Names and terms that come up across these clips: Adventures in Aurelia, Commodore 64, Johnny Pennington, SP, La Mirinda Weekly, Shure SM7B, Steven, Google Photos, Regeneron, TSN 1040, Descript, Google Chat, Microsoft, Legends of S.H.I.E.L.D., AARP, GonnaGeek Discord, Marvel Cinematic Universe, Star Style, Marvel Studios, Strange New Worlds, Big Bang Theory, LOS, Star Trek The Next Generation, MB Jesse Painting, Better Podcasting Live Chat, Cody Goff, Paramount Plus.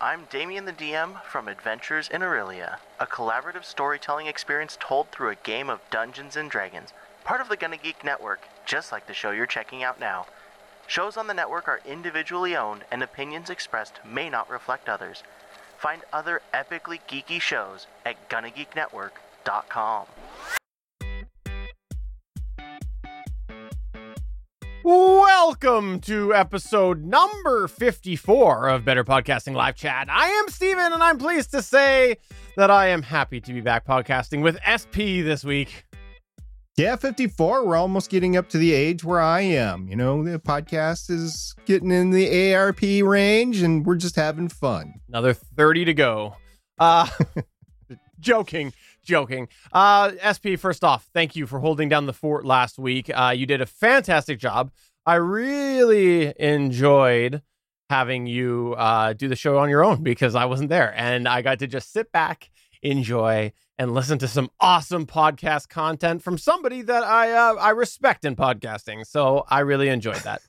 I'm Damien the DM from Adventures in Aurelia, a collaborative storytelling experience told through a game of Dungeons and Dragons, part of the GonnaGeek Network, just like the show you're checking out now. Shows on the network are individually owned, and opinions expressed may not reflect others. Find other epically geeky shows at gonnageeknetwork.com. Welcome to episode number 54 of Better Podcasting Live Chat. I am Steven, and I'm pleased to say that I am happy to be back podcasting with SP this week. Yeah, 54. We're almost getting up to the age where I am. You know, the podcast is getting in the AARP range, and we're just having fun. Another 30 to go. Joking. SP, first off, thank you for holding down the fort last week. You did a fantastic job. I really enjoyed having you do the show on your own because I wasn't there, and I got to just sit back, enjoy, and listen to some awesome podcast content from somebody that I respect in podcasting. So I really enjoyed that.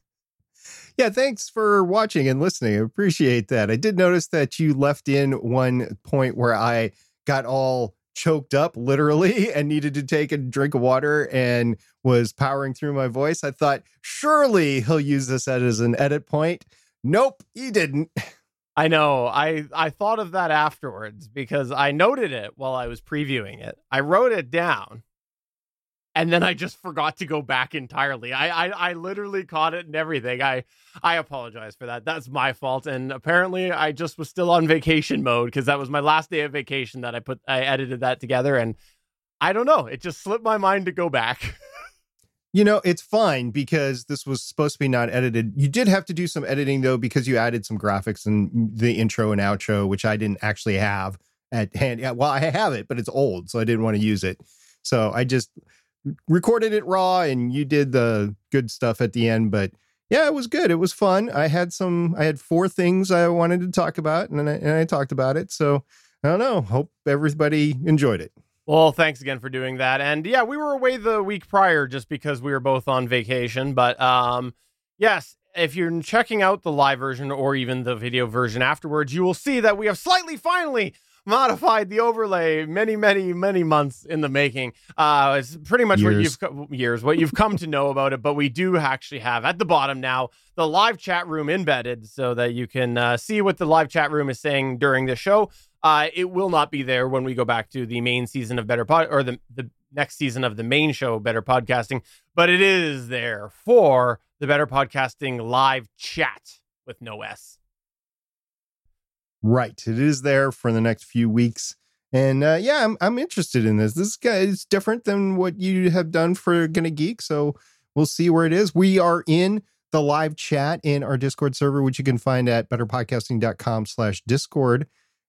Yeah, thanks for watching and listening. I appreciate that. I did notice that you left in one point where I got all choked up literally and needed to take a drink of water and was powering through my voice. I thought, surely he'll use this as an edit point. Nope, he didn't. I know. I thought of that afterwards because I noted it while I was previewing it. I wrote it down and then I just forgot to go back entirely. I literally caught it and everything. I apologize for that. That's my fault. And apparently I just was still on vacation mode because that was my last day of vacation that I edited that together. And I don't know. It just slipped my mind to go back. You know, it's fine because this was supposed to be not edited. You did have to do some editing, though, because you added some graphics in the intro and outro, which I didn't actually have at hand. Well, I have it, but it's old, so I didn't want to use it. So I just recorded it raw and you did the good stuff at the end. But yeah, it was good. It was fun. I had four things I wanted to talk about and I talked about it. So I don't know. Hope everybody enjoyed it. Well, thanks again for doing that. And yeah, we were away the week prior just because we were both on vacation. But yes, if you're checking out the live version or even the video version afterwards, you will see that we have finally modified the overlay many months in the making. It's pretty much what you've come to know about it. But we do actually have at the bottom now the live chat room embedded so that you can see what the live chat room is saying during the show. It will not be there when we go back to the main season of Better Pod or the next season of the main show, Better Podcasting, but it is there for the Better Podcasting Live Chat with no S. Right. It is there for the next few weeks. And yeah, I'm interested in this. This guy is different than what you have done for Gonna Geek. So we'll see where it is. We are in the live chat in our Discord server, which you can find at betterpodcasting.com/Discord.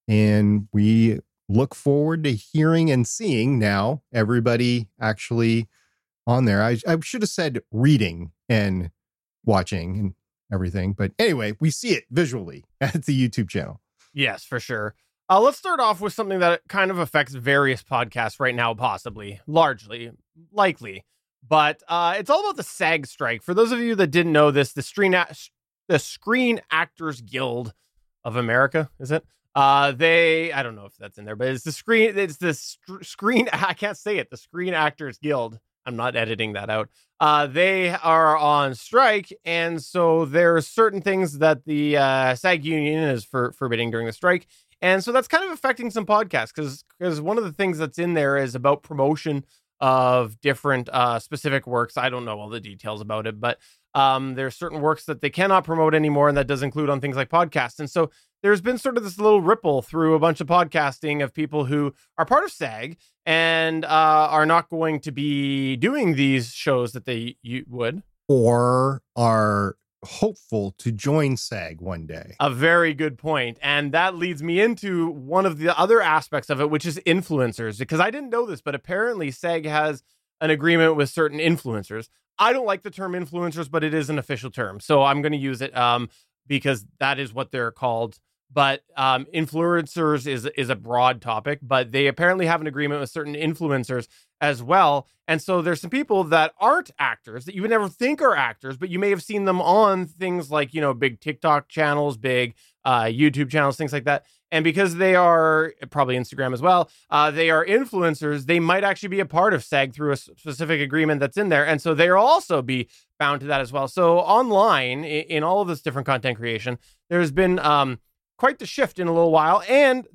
And we look forward to hearing and seeing now everybody actually on there. I should have said reading and watching and everything. But anyway, we see it visually at the YouTube channel. Yes, for sure. Let's start off with something that kind of affects various podcasts right now, possibly, largely, likely. But it's all about the SAG strike. For those of you that didn't know this, the Screen Actors Guild of America, is it? I don't know if that's in there, but the Screen Actors Guild. I'm not editing that out. They are on strike. And so there are certain things that the SAG union is forbidding during the strike. And so that's kind of affecting some podcasts because one of the things that's in there is about promotion of different specific works. I don't know all the details about it, but there are certain works that they cannot promote anymore. And that does include on things like podcasts. And so there's been sort of this little ripple through a bunch of podcasting of people who are part of SAG and are not going to be doing these shows that they would. Or are hopeful to join SAG one day. A very good point. And that leads me into one of the other aspects of it, which is influencers. Because I didn't know this, but apparently SAG has an agreement with certain influencers. I don't like the term influencers, but it is an official term. So I'm going to use it because that is what they're called. But influencers is a broad topic, but they apparently have an agreement with certain influencers as well. And so there's some people that aren't actors that you would never think are actors, but you may have seen them on things like, you know, big TikTok channels, big YouTube channels, things like that. And because they are probably Instagram as well, they are influencers. They might actually be a part of SAG through a specific agreement that's in there. And so they'll also be bound to that as well. So online, in all of this different content creation, there's been quite the shift in a little while. And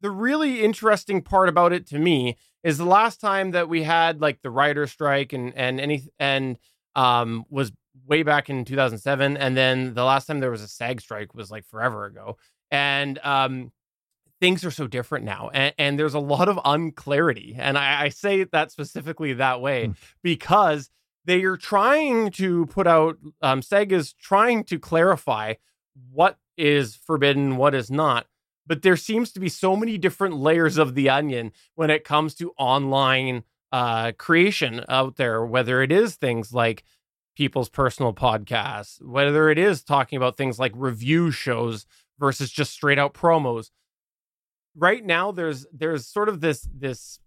the really interesting part about it to me is the last time that we had like the writer strike and was way back in 2007. And then the last time there was a SAG strike was like forever ago. And things are so different now. And there's a lot of unclarity. And I say that specifically that way because they are trying to put out, SAG is trying to clarify what is forbidden, what is not. But there seems to be so many different layers of the onion when it comes to online creation out there, whether it is things like people's personal podcasts, whether it is talking about things like review shows versus just straight out promos. Right now, there's sort of this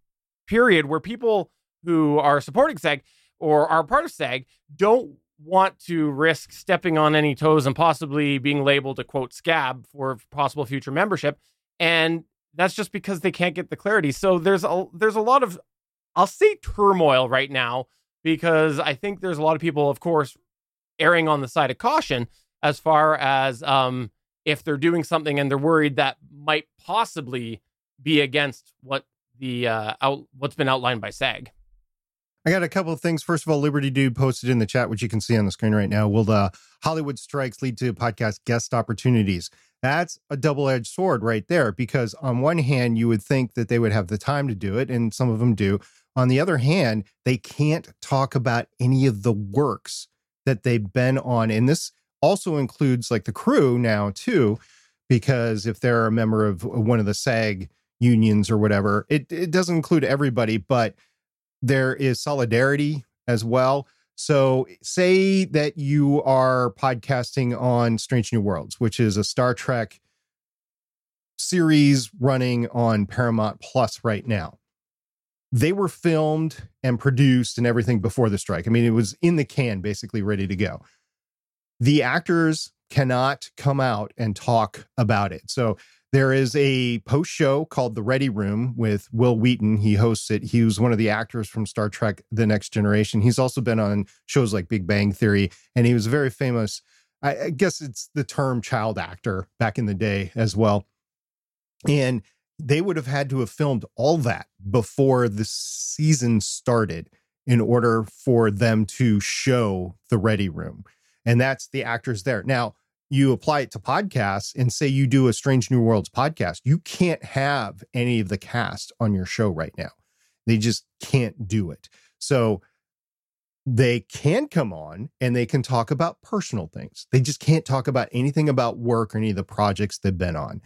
period where people who are supporting SAG or are part of SAG don't want to risk stepping on any toes and possibly being labeled a quote scab for possible future membership. And that's just because they can't get the clarity. So there's a lot of, I'll say, turmoil right now, because I think there's a lot of people, of course, erring on the side of caution as far as if they're doing something and they're worried that might possibly be against what the what's been outlined by SAG. I got a couple of things. First of all, Liberty Dude posted in the chat, which you can see on the screen right now. Will the Hollywood strikes lead to podcast guest opportunities? That's a double-edged sword right there, because on one hand, you would think that they would have the time to do it, and some of them do. On the other hand, they can't talk about any of the works that they've been on. And this also includes like the crew now, too, because if they're a member of one of the SAG unions or whatever, it doesn't include everybody, but there is solidarity as well. So say that you are podcasting on Strange New Worlds, which is a Star Trek series running on Paramount Plus right now. They were filmed and produced and everything before the strike. I mean, it was in the can, basically ready to go. The actors cannot come out and talk about it. So there is a post show called The Ready Room with Will Wheaton. He hosts it. He was one of the actors from Star Trek: The Next Generation. He's also been on shows like Big Bang Theory, and he was very famous. I guess it's the term child actor back in the day as well. And they would have had to have filmed all that before the season started in order for them to show The Ready Room. And that's the actors there. Now, you apply it to podcasts and say you do a Strange New Worlds podcast. You can't have any of the cast on your show right now. They just can't do it. So they can come on and they can talk about personal things. They just can't talk about anything about work or any of the projects they've been on.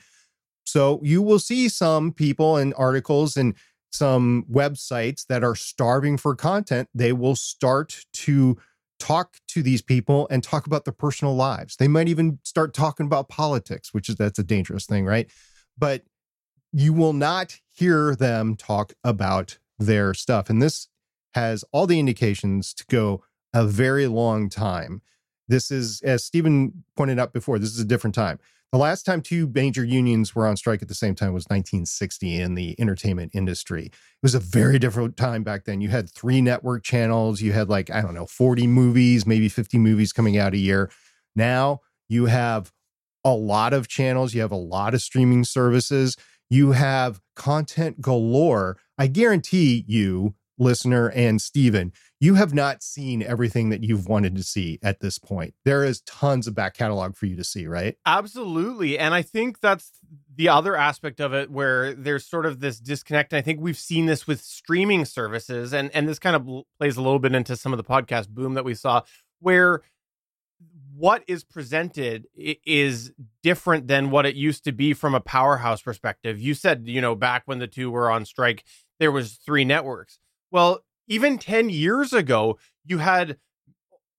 So you will see some people and articles and some websites that are starving for content. They will start to talk to these people and talk about their personal lives. They might even start talking about politics, that's a dangerous thing, right? But you will not hear them talk about their stuff. And this has all the indications to go a very long time. This is, as Steven pointed out before, this is a different time. The last time two major unions were on strike at the same time was 1960 in the entertainment industry. It was a very different time back then. You had 3 network channels. You had 40 movies, maybe 50 movies coming out a year. Now you have a lot of channels. You have a lot of streaming services. You have content galore. I guarantee you, listener and Steven, you have not seen everything that you've wanted to see at this point. There is tons of back catalog for you to see, right? Absolutely. And I think that's the other aspect of it where there's sort of this disconnect. And I think we've seen this with streaming services. And this kind of plays a little bit into some of the podcast boom that we saw, where what is presented is different than what it used to be from a powerhouse perspective. You said, back when the two were on strike, there was 3 networks. Well, even 10 years ago, you had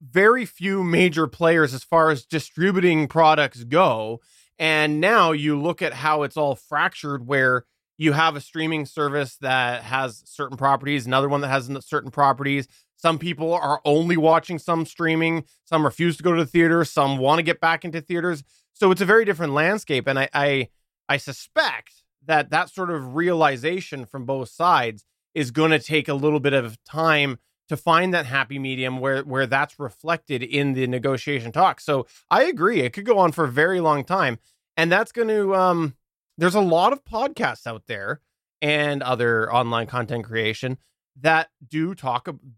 very few major players as far as distributing products go. And now you look at how it's all fractured, where you have a streaming service that has certain properties, another one that has certain properties. Some people are only watching some streaming. Some refuse to go to the theater. Some want to get back into theaters. So it's a very different landscape. And I suspect that that sort of realization from both sides is going to take a little bit of time to find that happy medium where that's reflected in the negotiation talks. So I agree. It could go on for a very long time. And that's going to, there's a lot of podcasts out there and other online content creation that do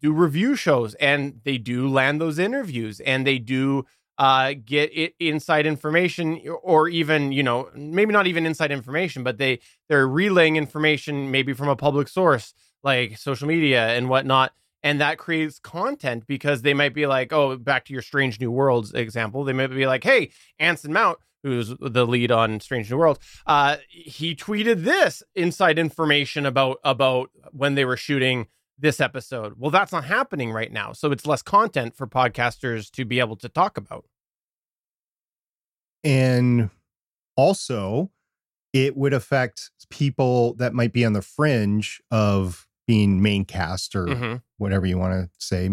review shows, and they do land those interviews, and they do get inside information, or even, you know, maybe not even inside information, but they're relaying information maybe from a public source like social media and whatnot. And that creates content, because they might be like, oh, back to your Strange New Worlds example, they might be like, hey, Anson Mount, who's the lead on Strange New Worlds, he tweeted this inside information about when they were shooting this episode. Well, that's not happening right now. So it's less content for podcasters to be able to talk about. And also, it would affect people that might be on the fringe of being main cast or whatever you want to say,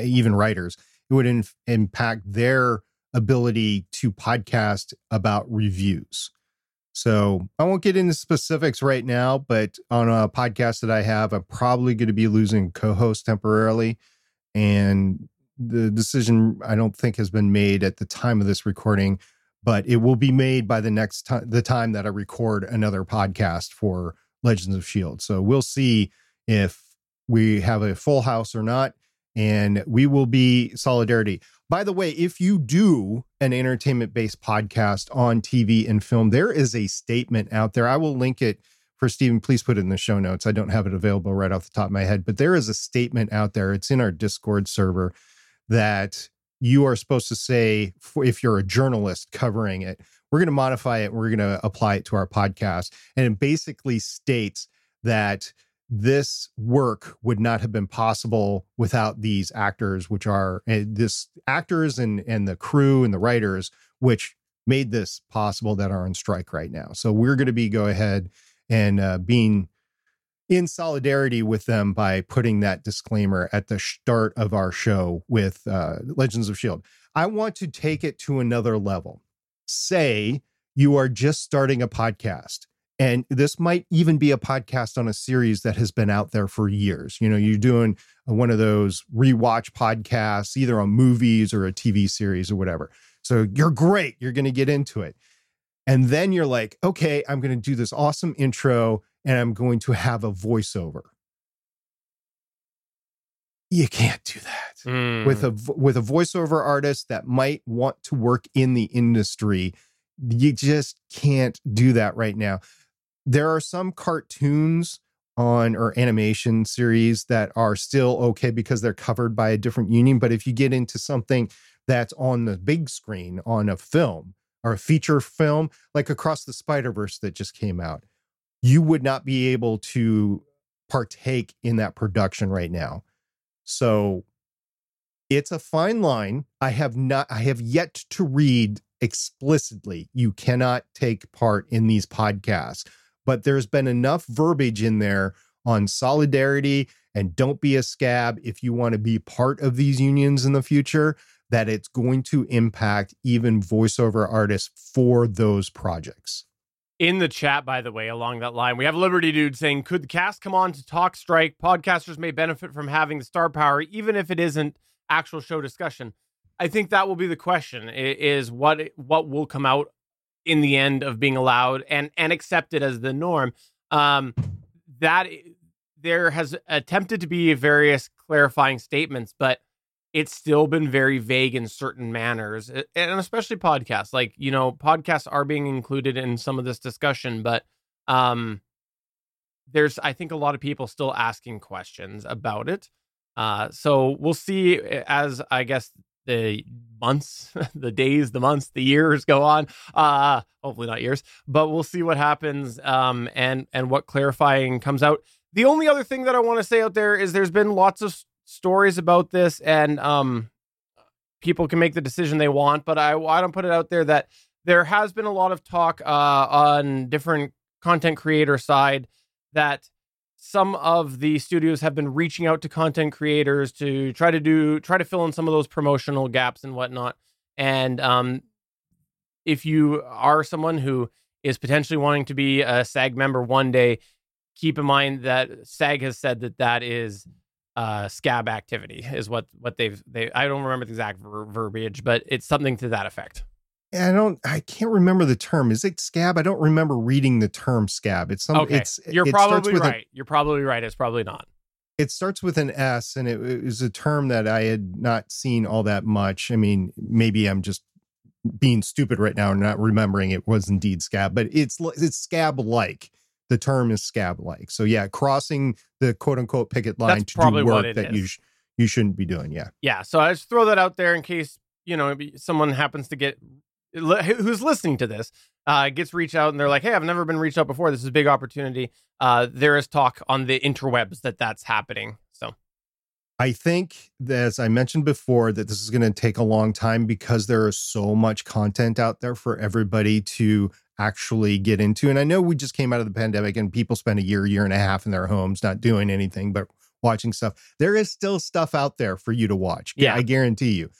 even writers. It would impact their ability to podcast about reviews. So I won't get into specifics right now, but on a podcast that I have, I'm probably going to be losing co-host temporarily. And the decision, I don't think, has been made at the time of this recording, but it will be made by the next time, the time that I record another podcast for Legends of S.H.I.E.L.D. So we'll see if we have a full house or not. And we will be solidarity. By the way, if you do an entertainment-based podcast on TV and film, there is a statement out there. I will link it for Steven. Please put it in the show notes. I don't have it available right off the top of my head, but there is a statement out there. It's in our Discord server that you are supposed to say, if you're a journalist covering it, we're going to modify it. We're going to apply it to our podcast. And it basically states that this work would not have been possible without these actors, which are this actors and the crew and the writers, which made this possible, that are on strike right now. So we're going to be go ahead and being in solidarity with them by putting that disclaimer at the start of our show with Legends of S.H.I.E.L.D. I want to take it to another level. Say you are just starting a podcast. And this might even be a podcast on a series that has been out there for years. You know, you're doing one of those rewatch podcasts, either on movies or a TV series or whatever. So you're great. You're going to get into it. And then you're like, okay, I'm going to do this awesome intro and I'm going to have a voiceover. You can't do that with a voiceover artist that might want to work in the industry. You just can't do that right now. There are some cartoons or animation series that are still okay because they're covered by a different union. But if you get into something that's on the big screen, on a film or a feature film, like Across the Spider-Verse that just came out, you would not be able to partake in that production right now. So it's a fine line. I have yet to read explicitly, you cannot take part in these podcasts, but there's been enough verbiage in there on solidarity and don't be a scab if you want to be part of these unions in the future, that it's going to impact even voiceover artists for those projects. In the chat, by the way, along that line, we have Liberty Dude saying, could the cast come on to talk strike? Podcasters may benefit from having the star power, even if it isn't actual show discussion. I think that will be the question, is what will come out in the end of being allowed and accepted as the norm. That there has attempted to be various clarifying statements, but it's still been very vague in certain manners, and especially podcasts. Like, you know, podcasts are being included in some of this discussion, but there's, I think, a lot of people still asking questions about it. So we'll see as, I guess, the months, the days, the months, the years go on. Hopefully not years, but we'll see what happens and what clarifying comes out. The only other thing that I want to say out there is there's been lots of stories about this, and people can make the decision they want, but I want to put it out there that there has been a lot of talk on different content creator side that some of the studios have been reaching out to content creators to try to fill in some of those promotional gaps and whatnot. And if you are someone who is potentially wanting to be a SAG member one day, keep in mind that SAG has said that that is scab activity is what they I don't remember the exact verbiage, but it's something to that effect. I can't remember the term. Is it scab? I don't remember reading the term scab. It's something. Okay. You're probably right. It's probably not. It starts with an S, and it is a term that I had not seen all that much. I mean, maybe I'm just being stupid right now and not remembering it was indeed scab, but it's scab-like. The term is scab-like. So yeah, crossing the quote-unquote picket line to do work that you shouldn't be doing. Yeah. Yeah. So I just throw that out there in case, someone happens to get... who's listening to this gets reached out and they're like, hey, I've never been reached out before. This is a big opportunity. There is talk on the interwebs that's happening. So I think that, as I mentioned before, that this is going to take a long time because there is so much content out there for everybody to actually get into. And I know we just came out of the pandemic and people spend a year and a half in their homes, not doing anything, but watching stuff. There is still stuff out there for you to watch. Yeah. I guarantee you.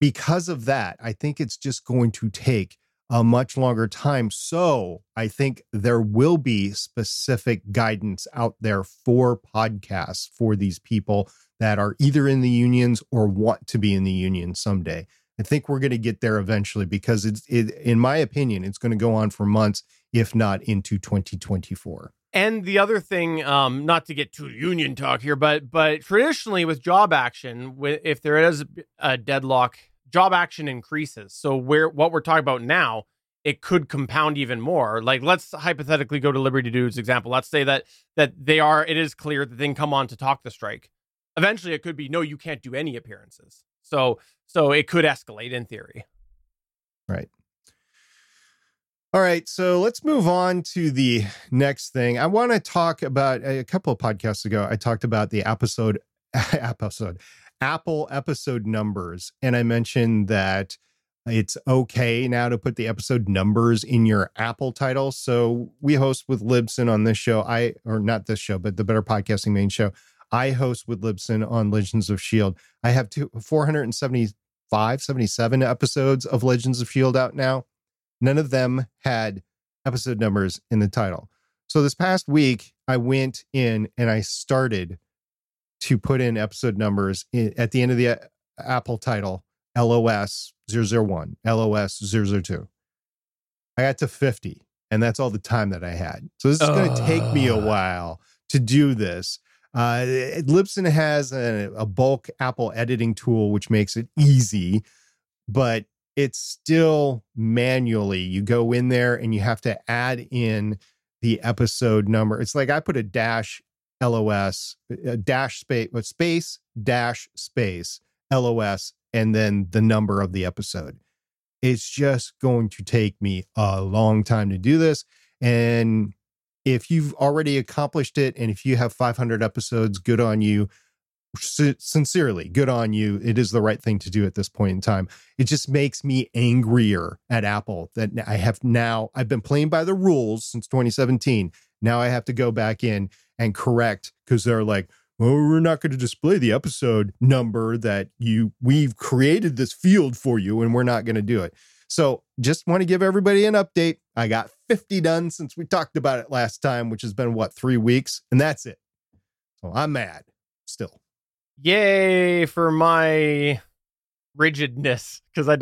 Because of that, I think it's just going to take a much longer time. So I think there will be specific guidance out there for podcasts for these people that are either in the unions or want to be in the union someday. I think we're going to get there eventually because in my opinion, it's going to go on for months, if not into 2024. And the other thing, not to get too union talk here, but traditionally with job action, if there is a deadlock, job action increases. So what we're talking about now, it could compound even more. Like, let's hypothetically go to Liberty Dude's example. Let's say that it is clear that they can come on to talk the strike. Eventually, it could be, no, you can't do any appearances. So it could escalate in theory. Right. All right, so let's move on to the next thing. I want to talk about a couple of podcasts ago. I talked about the Apple episode numbers, and I mentioned that it's okay now to put the episode numbers in your Apple title. So we host with Libsyn on this show. Not this show, but the Better Podcasting main show. I host with Libsyn on Legends of S.H.I.E.L.D. I have 477 episodes of Legends of S.H.I.E.L.D. out now. None of them had episode numbers in the title. So this past week, I went in and I started to put in episode numbers at the end of the Apple title, LOS 001, LOS 002. I got to 50, and that's all the time that I had. So this is going to take me a while to do this. Libsyn has a bulk Apple editing tool, which makes it easy, but it's still manually. You go in there and you have to add in the episode number. It's like I put a dash LOS, a dash space, dash space, LOS, and then the number of the episode. It's just going to take me a long time to do this. And if you've already accomplished it, and if you have 500 episodes, good on you. Sincerely, good on you. It is the right thing to do at this point in time. It just makes me angrier at Apple that I've been playing by the rules since 2017. Now I have to go back in and correct because they're like, well, we're not going to display the episode number that we've created this field for you, and we're not going to do it. So just want to give everybody an update. I got 50 done since we talked about it last time, which has been 3 weeks, and that's it. So I'm mad still. Yay for my rigidness, because I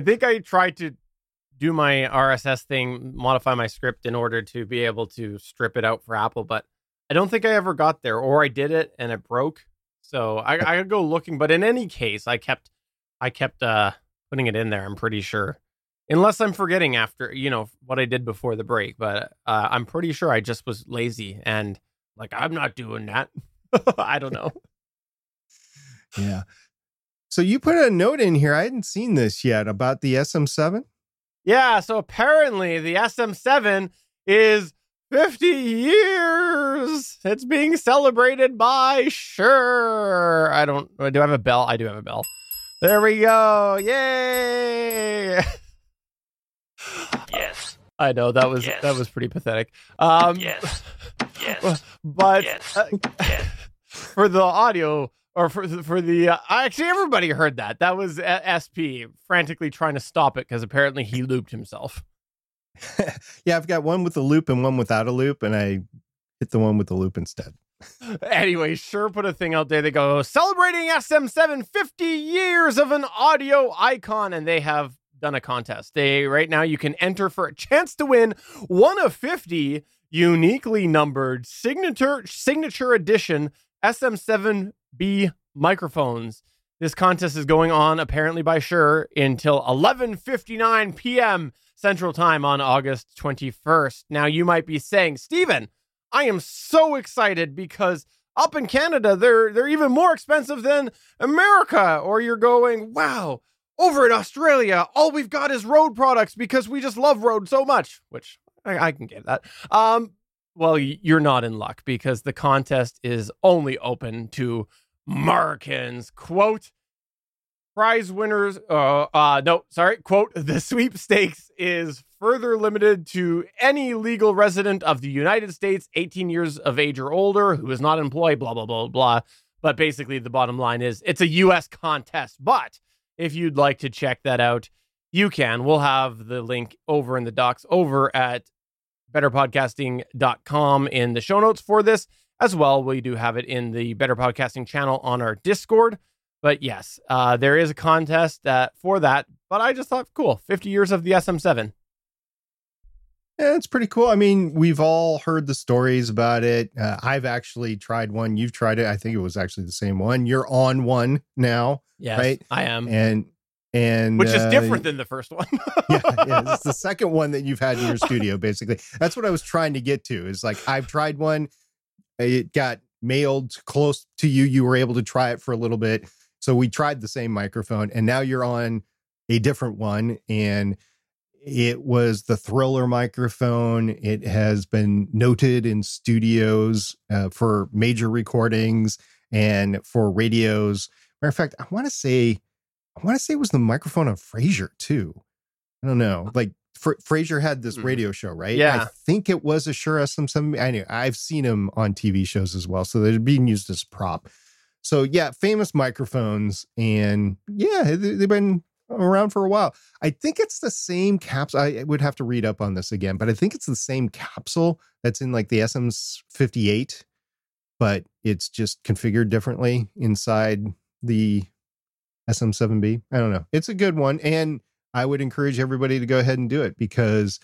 think I tried to do my RSS thing, modify my script in order to be able to strip it out for Apple, but I don't think I ever got there, or I did it and it broke. So I go looking, but in any case, I kept putting it in there, I'm pretty sure, unless I'm forgetting after, what I did before the break, but I'm pretty sure I just was lazy and like, I'm not doing that. I don't know. Yeah. So you put a note in here. I hadn't seen this yet about the SM7. Yeah. So apparently the SM7 is 50 years. It's being celebrated by Shure. Do I have a bell? I do have a bell. There we go. Yay. Yes. I know that was pretty pathetic. Yes. Yes. But yes. For the audio Or for the actually everybody heard that. That was SP frantically trying to stop it because apparently he looped himself. Yeah, I've got one with a loop and one without a loop, and I hit the one with the loop instead. Anyway, Shure put a thing out there. They go, celebrating SM7 50 years of an audio icon, and they have done a contest. Right now you can enter for a chance to win one of 50 uniquely numbered signature edition SM7B microphones. This contest is going on apparently by Shure until 11:59 p.m. Central Time on August 21st. Now you might be saying, Steven, I am so excited because up in Canada, they're even more expensive than America. Or you're going, wow, over in Australia, all we've got is Road products because we just love Road so much, which I can get that. Well, you're not in luck because the contest is only open to Americans. Quote, prize winners. Quote, the sweepstakes is further limited to any legal resident of the United States, 18 years of age or older, who is not employed, blah, blah, blah, blah. But basically the bottom line is it's a U.S. contest. But if you'd like to check that out, you can. We'll have the link over in the docs over at betterpodcasting.com in the show notes for this as well. We do have it in the Better Podcasting channel on our Discord. But yes, there is a contest for that. But I just thought, cool, 50 years of the SM7. Yeah, it's pretty cool. I mean, we've all heard the stories about it. I've actually tried one. You've tried it. I think it was actually the same one. You're on one now, yes, right? I am. And which is different than the first one. yeah, it's the second one that you've had in your studio, basically. That's what I was trying to get to. Is like, I've tried one. It got mailed close to you. You were able to try it for a little bit. So we tried the same microphone, and now you're on a different one. And it was the Thriller microphone. It has been noted in studios for major recordings and for radios. Matter of fact, I want to say it was the microphone on Frasier too. I don't know. Like Frasier had this radio show, right? Yeah. I think it was a Shure SM7B. I knew I've seen him on TV shows as well. So they're being used as prop. So yeah, famous microphones, and yeah, they've been around for a while. I think it's the same capsule. I would have to read up on this again, but I think it's the same capsule that's in like the SM58, but it's just configured differently inside the SM7B. I don't know. It's a good one. And I would encourage everybody to go ahead and do it because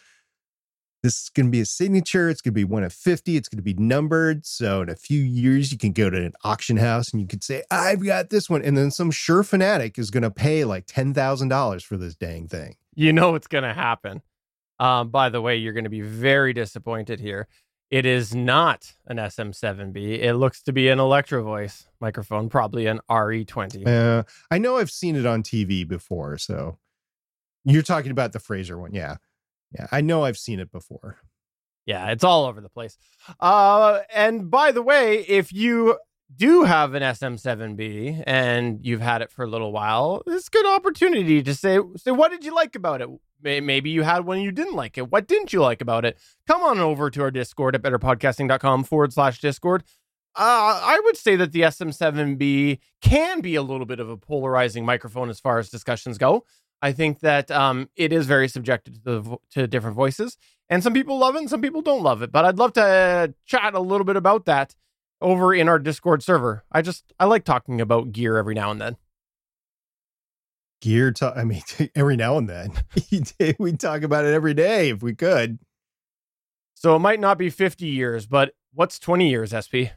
this is going to be a signature. It's going to be one of 50. It's going to be numbered. So in a few years, you can go to an auction house and you could say, I've got this one. And then some Shure fanatic is going to pay like $10,000 for this dang thing. You know what's going to happen. By the way, you're going to be very disappointed here. It is not an SM7B. It looks to be an Electro Voice microphone, probably an RE20. I know I've seen it on TV before. So you're talking about the Frasier one. Yeah. Yeah, I know I've seen it before. Yeah, it's all over the place. And by the way, if you do have an SM7B and you've had it for a little while, it's a good opportunity to say, what did you like about it? Maybe you had one you didn't like it. What didn't you like about it? Come on over to our Discord at betterpodcasting.com/Discord. I would say that the SM7B can be a little bit of a polarizing microphone as far as discussions go. I think that it is very subjective to different voices, and some people love it and some people don't love it. But I'd love to chat a little bit about that over in our Discord server. I like talking about gear every now and then. Gear talk. I mean, every now and then. We'd talk about it every day if we could. So it might not be 50 years, but what's 20 years, SP?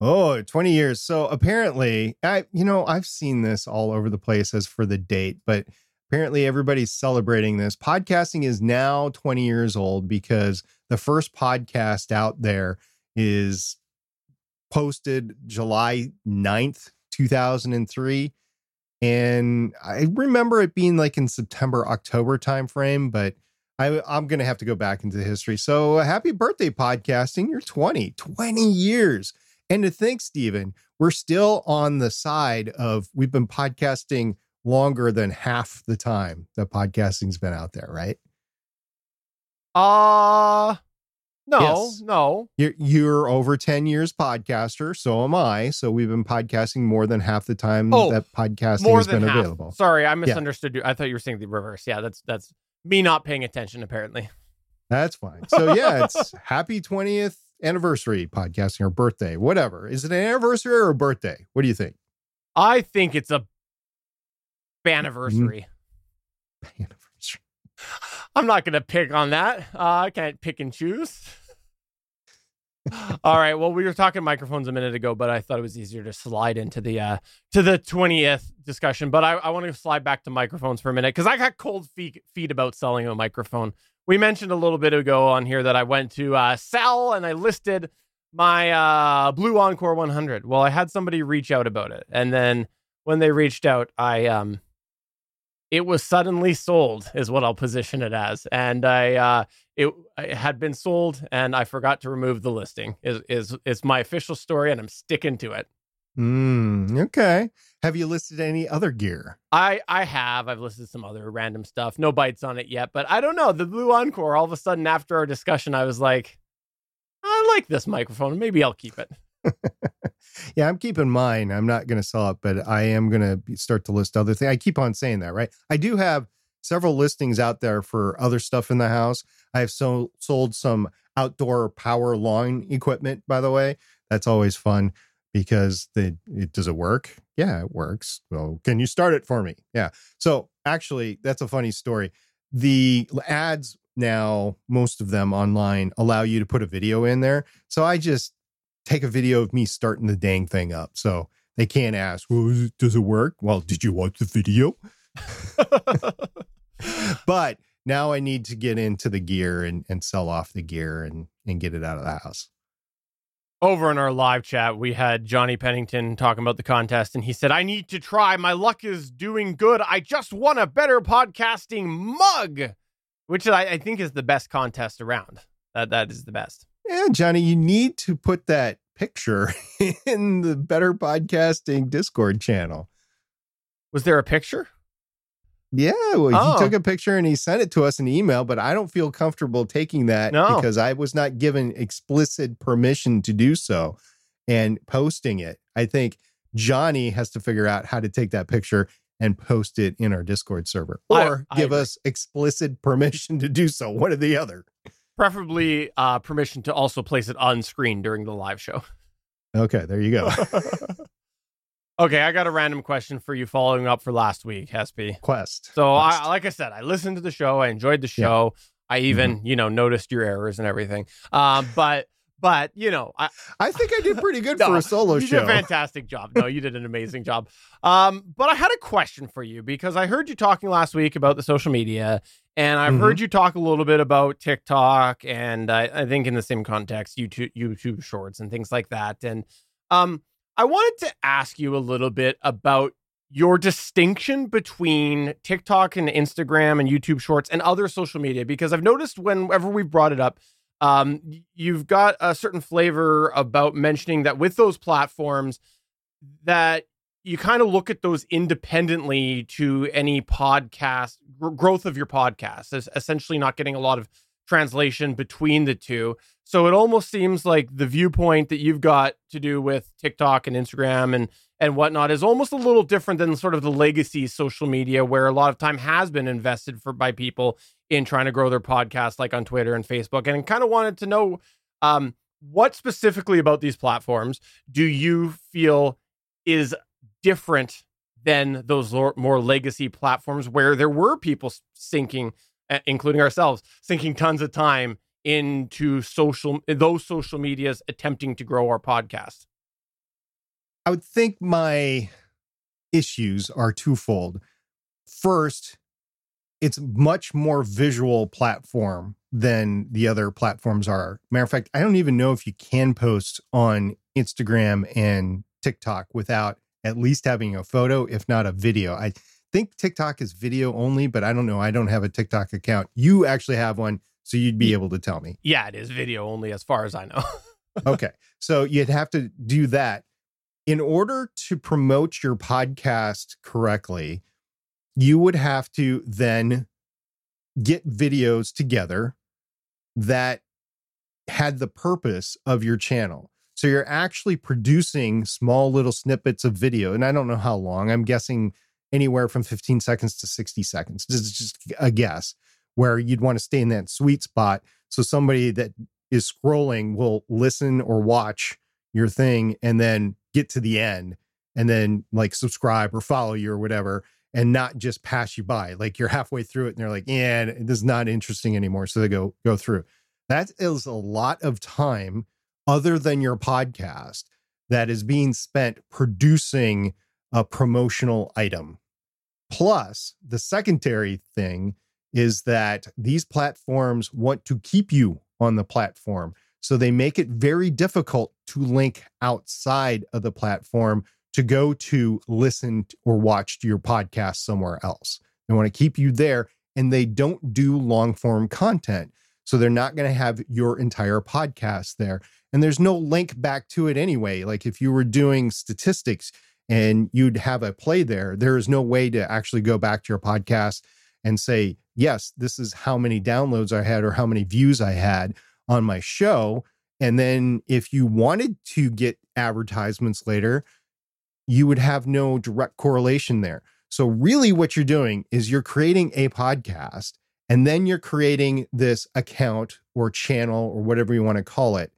Oh, 20 years. So apparently, I've seen this all over the place as for the date, but apparently everybody's celebrating this. Podcasting is now 20 years old because the first podcast out there is posted July 9th, 2003. And I remember it being like in September, October timeframe, but I'm going to have to go back into history. So happy birthday, podcasting. You're 20 years. And to think, Steven, we're still on the side of we've been podcasting longer than half the time that podcasting's been out there, right? No, yes. No. You're over 10 years podcaster. So am I. So we've been podcasting more than half the time that podcasting has been available. Sorry, I misunderstood you. I thought you were saying the reverse. Yeah, that's me not paying attention, apparently. That's fine. So yeah, it's happy 20th anniversary podcasting or birthday, whatever. Is it an anniversary or a birthday? What do you think? I think it's a banniversary. Banniversary. I'm not going to pick on that. I can't pick and choose. All right. Well, we were talking microphones a minute ago, but I thought it was easier to slide into the to the 20th discussion. But I want to slide back to microphones for a minute because I got cold feet about selling a microphone. We mentioned a little bit ago on here that I went to sell and I listed my Blue Encore 100. Well, I had somebody reach out about it. And then when they reached out, it was suddenly sold is what I'll position it as. And it had been sold and I forgot to remove the listing is my official story and I'm sticking to it. Okay. Have you listed any other gear? I have. I've listed some other random stuff. No bites on it yet, but I don't know. The Blue Encore, all of a sudden after our discussion, I was like, I like this microphone. Maybe I'll keep it. Yeah, I'm keeping mine. I'm not going to sell it, but I am going to start to list other things. I keep on saying that, right? I do have several listings out there for other stuff in the house. I have sold some outdoor power lawn equipment, by the way. That's always fun. Because does it work? Yeah, it works. Well, can you start it for me? Yeah. So actually, that's a funny story. The ads now, most of them online, allow you to put a video in there. So I just take a video of me starting the dang thing up. So they can't ask, well, does it work? Well, did you watch the video? But now I need to get into the gear and sell off the gear and get it out of the house. Over in our live chat, we had Johnny Pennington talking about the contest, and he said, I need to try. My luck is doing good. I just won a Better Podcasting mug, which I think is the best contest around. That is the best. Yeah, Johnny, you need to put that picture in the Better Podcasting Discord channel. Was there a picture? Yeah, well, he took a picture and he sent it to us in email, but I don't feel comfortable taking that because I was not given explicit permission to do so and posting it. I think Johnny has to figure out how to take that picture and post it in our Discord server or give us explicit permission to do so. One or the other. Preferably permission to also place it on screen during the live show. Okay, there you go. Okay, I got a random question for you following up for last week, SP. Quest. So, like I said, I listened to the show. I enjoyed the show. Yeah. I even, noticed your errors and everything. But I think I did pretty good for a solo show. You did a fantastic job. No, you did an amazing job. But I had a question for you because I heard you talking last week about the social media, and I've heard you talk a little bit about TikTok, and I think in the same context, YouTube Shorts and things like that, and I wanted to ask you a little bit about your distinction between TikTok and Instagram and YouTube Shorts and other social media, because I've noticed whenever we've brought it up, you've got a certain flavor about mentioning that with those platforms that you kind of look at those independently to any podcast growth of your podcast, is essentially not getting a lot of translation between the two. So it almost seems like the viewpoint that you've got to do with TikTok and Instagram and whatnot is almost a little different than sort of the legacy social media where a lot of time has been invested by people in trying to grow their podcast, like on Twitter and Facebook. And kind of wanted to know what specifically about these platforms do you feel is different than those more legacy platforms where there were people sinking, including ourselves, sinking tons of time into those social medias attempting to grow our podcast? I would think my issues are twofold. First, it's much more visual platform than the other platforms are. Matter of fact, I don't even know if you can post on Instagram and TikTok without at least having a photo, if not a video. I think TikTok is video only, but I don't know. I don't have a TikTok account. You actually have one, so you'd be able to tell me. Yeah, it is video only as far as I know. Okay. So you'd have to do that. In order to promote your podcast correctly, you would have to then get videos together that had the purpose of your channel. So you're actually producing small little snippets of video. And I don't know how long. I'm guessing anywhere from 15 seconds to 60 seconds. This is just a guess where you'd want to stay in that sweet spot. So somebody that is scrolling will listen or watch your thing and then get to the end and then like subscribe or follow you or whatever, and not just pass you by. Like you're halfway through it and they're like, yeah, this is not interesting anymore. So they go through. That is a lot of time other than your podcast that is being spent producing a promotional item. Plus, the secondary thing is that these platforms want to keep you on the platform. So they make it very difficult to link outside of the platform to go to listen or watch your podcast somewhere else. They want to keep you there, and they don't do long form content. So they're not going to have your entire podcast there. And there's no link back to it anyway. Like if you were doing statistics and you'd have a play there, there is no way to actually go back to your podcast and say, yes, this is how many downloads I had or how many views I had on my show. And then if you wanted to get advertisements later, you would have no direct correlation there. So really what you're doing is you're creating a podcast, and then you're creating this account or channel or whatever you want to call it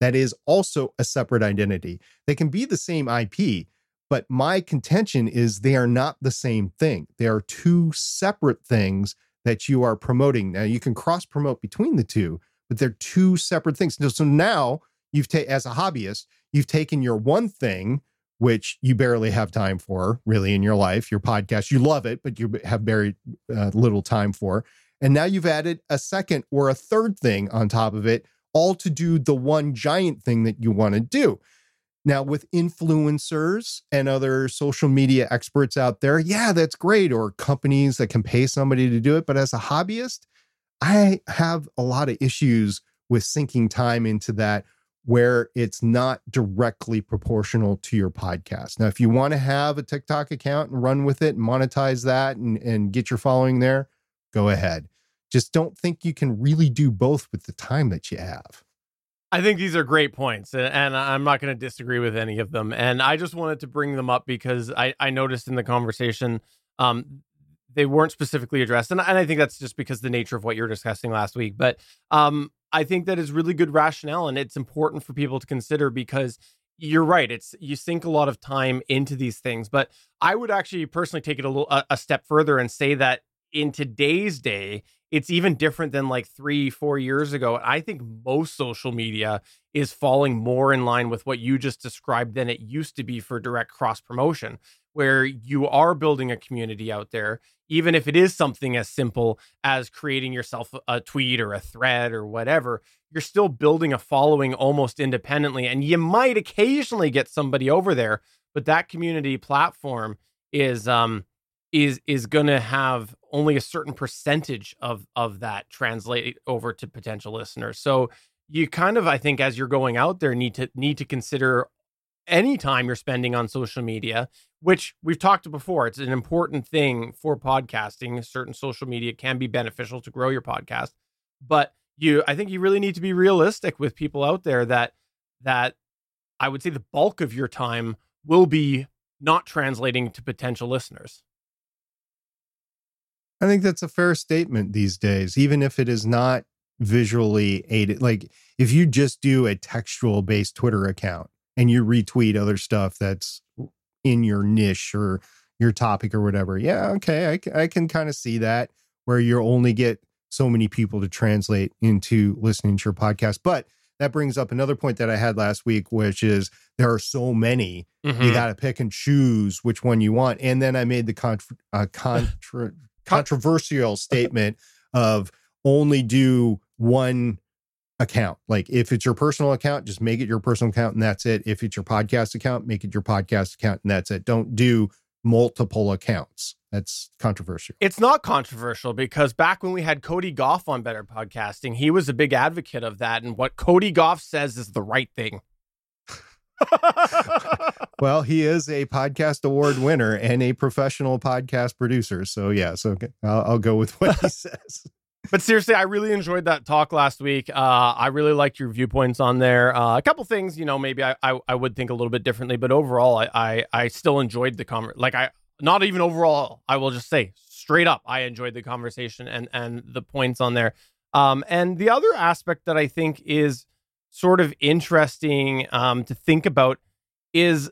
that is also a separate identity. They can be the same IP, but my contention is they are not the same thing. They are two separate things that you are promoting. Now, you can cross-promote between the two, but they're two separate things. So now, as a hobbyist, you've taken your one thing, which you barely have time for, really, in your life, your podcast. You love it, but you have very little time for. And now you've added a second or a third thing on top of it, all to do the one giant thing that you want to do. Now, with influencers and other social media experts out there, yeah, that's great. Or companies that can pay somebody to do it. But as a hobbyist, I have a lot of issues with sinking time into that where it's not directly proportional to your podcast. Now, if you want to have a TikTok account and run with it and monetize that and get your following there, go ahead. Just don't think you can really do both with the time that you have. I think these are great points, and I'm not going to disagree with any of them. And I just wanted to bring them up because I noticed in the conversation they weren't specifically addressed. And I think that's just because the nature of what you were discussing last week. But I think that is really good rationale, and it's important for people to consider because you're right. You sink a lot of time into these things. But I would actually personally take it a step further and say that in today's day, it's even different than like 3-4 years ago. I think most social media is falling more in line with what you just described than it used to be for direct cross promotion, where you are building a community out there, even if it is something as simple as creating yourself a tweet or a thread or whatever. You're still building a following almost independently, and you might occasionally get somebody over there, but that community platform is going to have only a certain percentage of that translate over to potential listeners. So you kind of, I think, as you're going out there, need to consider any time you're spending on social media, which we've talked before. It's an important thing for podcasting. Certain social media can be beneficial to grow your podcast, but I think you really need to be realistic with people out there that I would say the bulk of your time will be not translating to potential listeners. I think that's a fair statement these days, even if it is not visually aided. Like if you just do a textual based Twitter account and you retweet other stuff that's in your niche or your topic or whatever. Yeah, okay. I can kind of see that, where you'll only get so many people to translate into listening to your podcast. But that brings up another point that I had last week, which is there are so many, you got to pick and choose which one you want. And then I made the controversial statement of only do one account. Like if it's your personal account, just make it your personal account and that's it. If it's your podcast account, make it your podcast account and that's it. Don't do multiple accounts. That's controversial. It's not controversial, because back when we had Cody Goff on Better Podcasting, he was a big advocate of that. And what Cody Goff says is the right thing. Well, he is a podcast award winner and a professional podcast producer. So yeah, I'll go with what he says. But seriously, I really enjoyed that talk last week. I really liked your viewpoints on there. A couple things, you know, maybe I would think a little bit differently, but overall, I still enjoyed the conversation. Like, not even overall, I will just say straight up, I enjoyed the conversation and the points on there. And the other aspect that I think is sort of interesting to think about is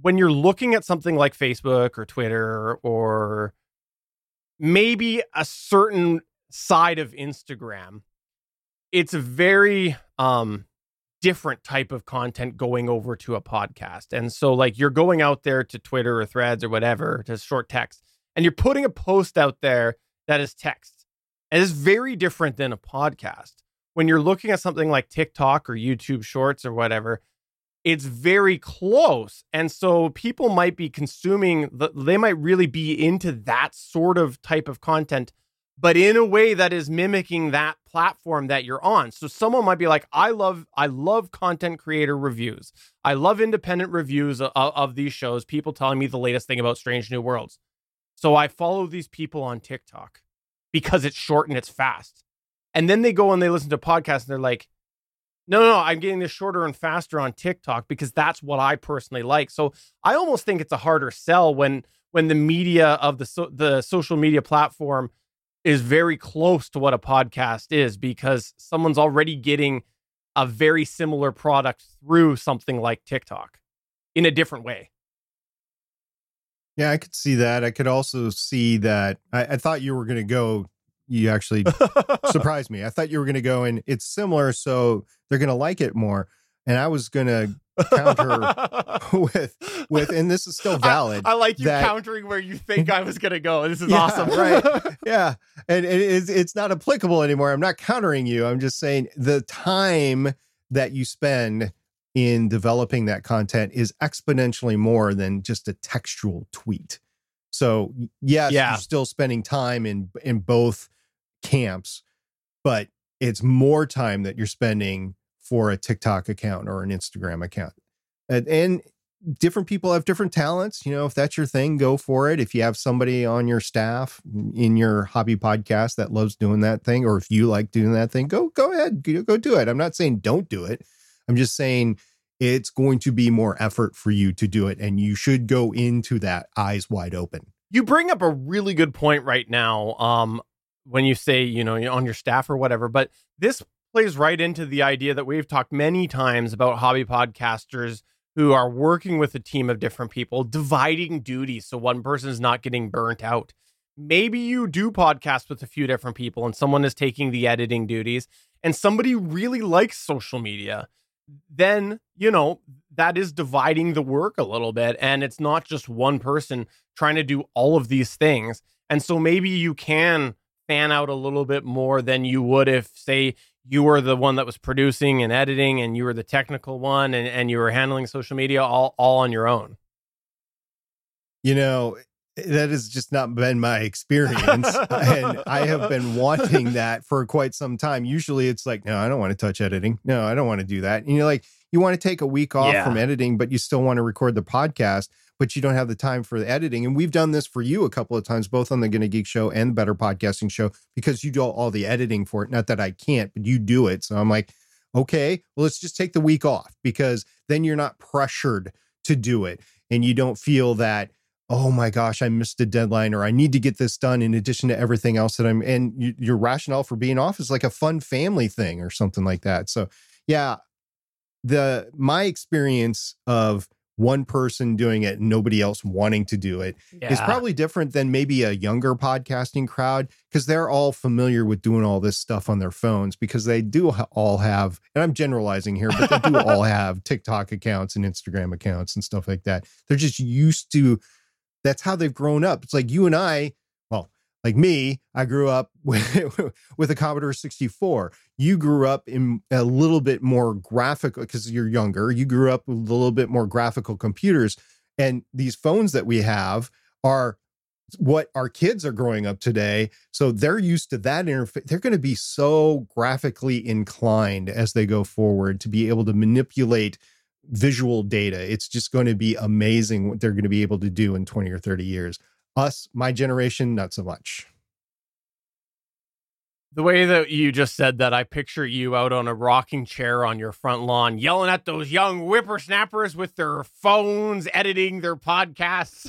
when you're looking at something like Facebook or Twitter or maybe a certain side of Instagram, it's a very different type of content going over to a podcast. And so like you're going out there to Twitter or Threads or whatever, to short text, and you're putting a post out there that is text. And it's very different than a podcast. When you're looking at something like TikTok or YouTube Shorts or whatever, it's very close. And so people might be consuming, they might really be into that sort of type of content, but in a way that is mimicking that platform that you're on. So someone might be like, I love content creator reviews. I love independent reviews of these shows. People telling me the latest thing about Strange New Worlds. So I follow these people on TikTok because it's short and it's fast. And then they go and they listen to podcasts and they're like, No, I'm getting this shorter and faster on TikTok because that's what I personally like. So I almost think it's a harder sell when the media of the social media platform is very close to what a podcast is, because someone's already getting a very similar product through something like TikTok in a different way. Yeah, I could see that. I could also see that. I thought you were going to go. You actually surprised me. I thought you were going to go and it's similar, so they're going to like it more. And I was going to counter with, and this is still valid. I like you countering where you think I was going to go. This is awesome. Right? Yeah. And it's not applicable anymore. I'm not countering you. I'm just saying the time that you spend in developing that content is exponentially more than just a textual tweet. So yes, you're still spending time in both camps, but it's more time that you're spending for a TikTok account or an Instagram account. And different people have different talents. You know, if that's your thing, go for it. If you have somebody on your staff in your hobby podcast that loves doing that thing, or if you like doing that thing, go ahead, go do it. I'm not saying don't do it. I'm just saying it's going to be more effort for you to do it. And you should go into that eyes wide open. You bring up a really good point right now. When you say, you know, you're on your staff or whatever, but this plays right into the idea that we've talked many times about hobby podcasters who are working with a team of different people, dividing duties so one person is not getting burnt out. Maybe you do podcasts with a few different people and someone is taking the editing duties and somebody really likes social media. Then, you know, that is dividing the work a little bit. And it's not just one person trying to do all of these things. And so maybe you can fan out a little bit more than you would if, say, you were the one that was producing and editing and you were the technical one and you were handling social media all on your own. You know, that has just not been my experience. And I have been wanting that for quite some time. Usually it's like, no, I don't want to touch editing. No, I don't want to do that. And you're like, you want to take a week off from editing, but you still want to record the podcast, but you don't have the time for the editing. And we've done this for you a couple of times, both on the Gonna Geek show and the Better Podcasting show, because you do all the editing for it. Not that I can't, but you do it. So I'm like, okay, well, let's just take the week off, because then you're not pressured to do it. And you don't feel that, oh my gosh, I missed a deadline, or I need to get this done in addition to everything else that I'm, and your rationale for being off is like a fun family thing or something like that. So yeah, my experience of one person doing it, nobody else wanting to do it is probably different than maybe a younger podcasting crowd, because they're all familiar with doing all this stuff on their phones, because they do all have, and I'm generalizing here, but they do all have TikTok accounts and Instagram accounts and stuff like that. They're just used to, that's how they've grown up. It's like you and I, well, like me, I grew up with a Commodore 64. You grew up in a little bit more graphical, because you're younger. You grew up with a little bit more graphical computers. And these phones that we have are what our kids are growing up today. So they're used to that interface. They're going to be so graphically inclined as they go forward to be able to manipulate visual data. It's just going to be amazing what they're going to be able to do in 20 or 30 years. Us, my generation, not so much. The way that you just said that, I picture you out on a rocking chair on your front lawn, yelling at those young whippersnappers with their phones, editing their podcasts.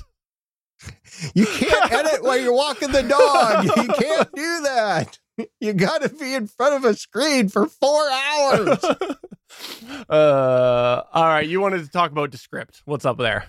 You can't edit while you're walking the dog. You can't do that. You got to be in front of a screen for 4 hours. All right. You wanted to talk about Descript. What's up there?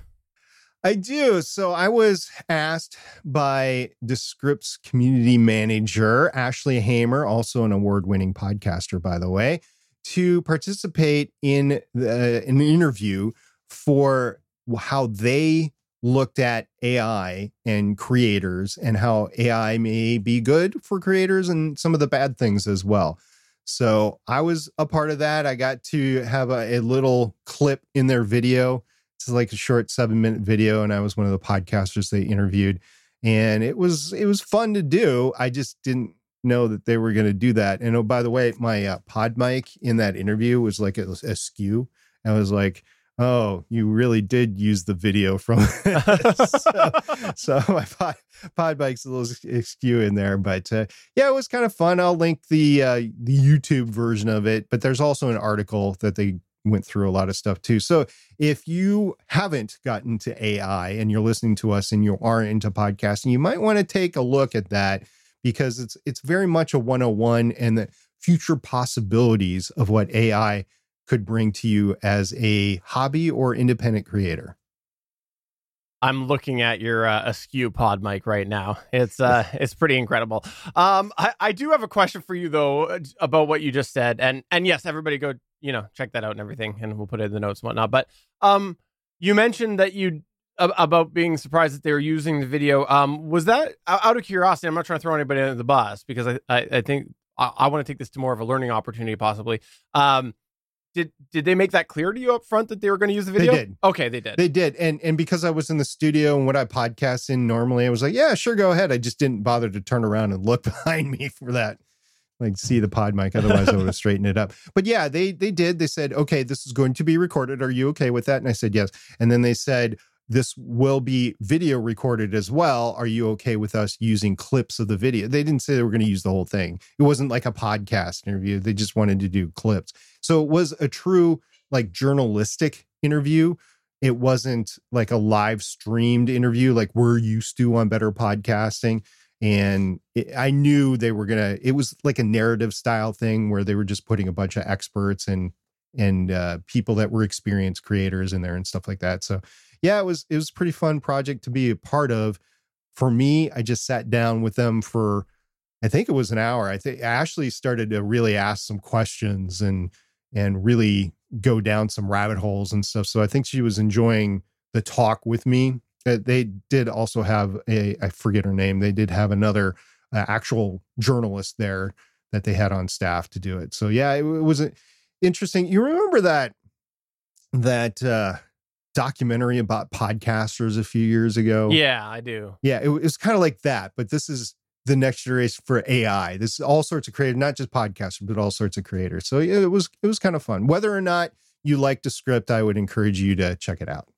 I do. So I was asked by Descript's community manager, Ashley Hamer, also an award-winning podcaster, by the way, to participate in an interview for how they looked at AI and creators and how AI may be good for creators and some of the bad things as well. So I was a part of that. I got to have a little clip in their video. It's like a short 7-minute video. And I was one of the podcasters they interviewed, and it was fun to do. I just didn't know that they were going to do that. And oh, by the way, my pod mic in that interview was like askew. I was like, oh, you really did use the video from it. So my pod mic's a little askew in there, but yeah, it was kind of fun. I'll link the YouTube version of it, but there's also an article that they went through a lot of stuff too. So if you haven't gotten to AI and you're listening to us and you are into podcasting, you might want to take a look at that, because it's very much a 101 and the future possibilities of what AI could bring to you as a hobby or independent creator. I'm looking at your askew pod mic right now. It's pretty incredible. I do have a question for you though about what you just said, and yes, everybody go, you know, check that out and everything, and we'll put it in the notes and whatnot. But you mentioned that you about being surprised that they were using the video. Was that out of curiosity? I'm not trying to throw anybody under the bus, because I think I want to take this to more of a learning opportunity possibly. Did they make that clear to you up front that they were going to use the video? They did. Okay, they did. They did. And because I was in the studio and what I podcast in normally, I was like, yeah, sure, go ahead. I just didn't bother to turn around and look behind me for that. Like, see the pod mic. Otherwise, I would have straightened it up. But yeah, they did. They said, okay, this is going to be recorded. Are you okay with that? And I said, yes. And then they said, this will be video recorded as well. Are you okay with us using clips of the video? They didn't say they were going to use the whole thing. It wasn't like a podcast interview. They just wanted to do clips. So it was a true, like, journalistic interview. It wasn't like a live streamed interview like we're used to on Better Podcasting. And I knew they were going to, it was like a narrative style thing where they were just putting a bunch of experts and people that were experienced creators in there and stuff like that. So yeah, it was a pretty fun project to be a part of. For me, I just sat down with them for, I think it was an hour. I think Ashley started to really ask some questions and really go down some rabbit holes and stuff. So I think she was enjoying the talk with me. They did also have I forget her name. They did have another actual journalist there that they had on staff to do it. So yeah, it was interesting. You remember that documentary about podcasters a few years ago? Yeah, I do. Yeah, it was kind of like that, but this is the next generation for AI. This is all sorts of creators, not just podcasters, but all sorts of creators. So it was kind of fun. Whether or not you liked the script, I would encourage you to check it out.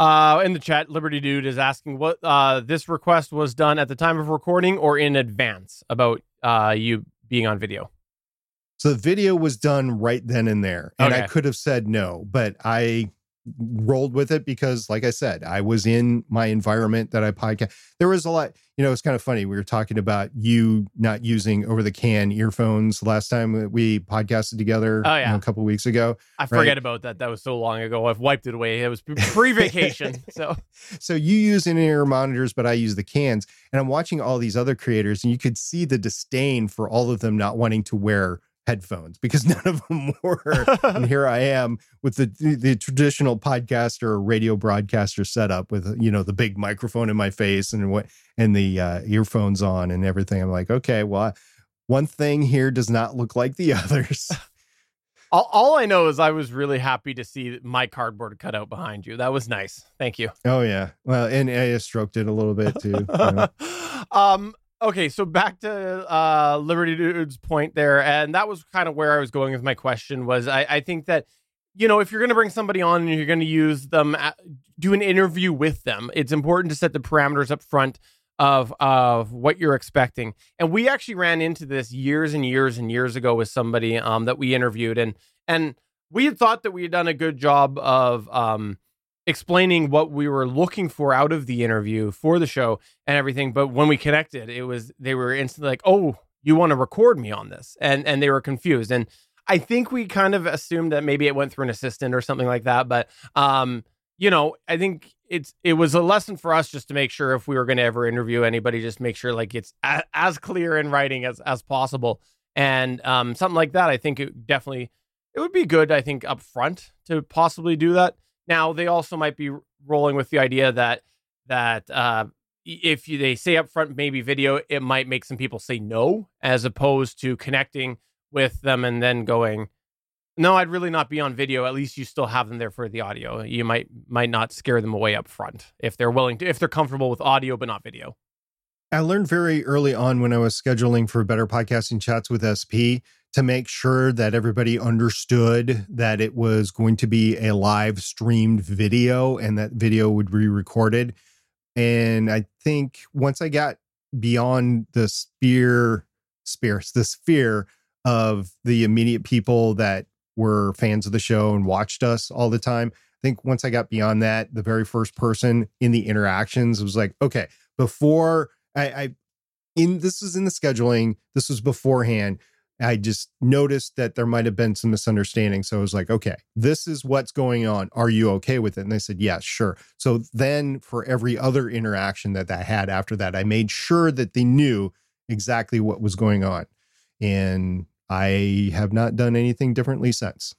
In the chat, Liberty Dude is asking what this request was done at the time of recording or in advance about you being on video. So the video was done right then and there, and okay. I could have said no, but I rolled with it because, like I said, I was in my environment that I podcast. There was a lot, you know, it's kind of funny. We were talking about you not using over-the-can earphones last time that we podcasted together. Oh, yeah. A couple of weeks ago. I forget about that. That was so long ago. I've wiped it away. It was pre-vacation. So you use in-ear monitors, but I use the cans. And I'm watching all these other creators, and you could see the disdain for all of them not wanting to wear headphones because none of them were. And here I am with the traditional podcaster or radio broadcaster setup with, you know, the big microphone in my face and the earphones on and everything. I'm like, okay, well, one thing here does not look like the others. All I know is I was really happy to see my cardboard cutout behind you. That was nice. Thank you. Oh yeah. Well, and I stroked it a little bit too. You know. Okay, so back to Liberty Dude's point there, and that was kind of where I was going with my question was I think that, you know, if you're going to bring somebody on and you're going to use them, do an interview with them, it's important to set the parameters up front of what you're expecting. And we actually ran into this years and years and years ago with somebody that we interviewed, and we had thought that we had done a good job of explaining what we were looking for out of the interview for the show and everything. But when we connected, they were instantly like, "Oh, you want to record me on this?" And they were confused. And I think we kind of assumed that maybe it went through an assistant or something like that. But, you know, I think it was a lesson for us just to make sure if we were going to ever interview anybody, just make sure like it's as clear in writing as possible. And something like that, I think it would be good, I think, up front to possibly do that. Now, they also might be rolling with the idea that if they say up front maybe video, it might make some people say no, as opposed to connecting with them and then going, no, I'd really not be on video. At least you still have them there for the audio. You might not scare them away up front if they're willing to, if they're comfortable with audio but not video. I learned very early on when I was scheduling for Better Podcasting Chats with SP to make sure that everybody understood that it was going to be a live streamed video and that video would be recorded. And I think once I got beyond the sphere of the immediate people that were fans of the show and watched us all the time, I think once I got beyond that, the very first person in the interactions was like, okay, before this was in the scheduling, this was beforehand. I just noticed that there might have been some misunderstanding. So I was like, okay, this is what's going on. Are you okay with it? And they said, yeah, sure. So then for every other interaction that I had after that, I made sure that they knew exactly what was going on. And I have not done anything differently since.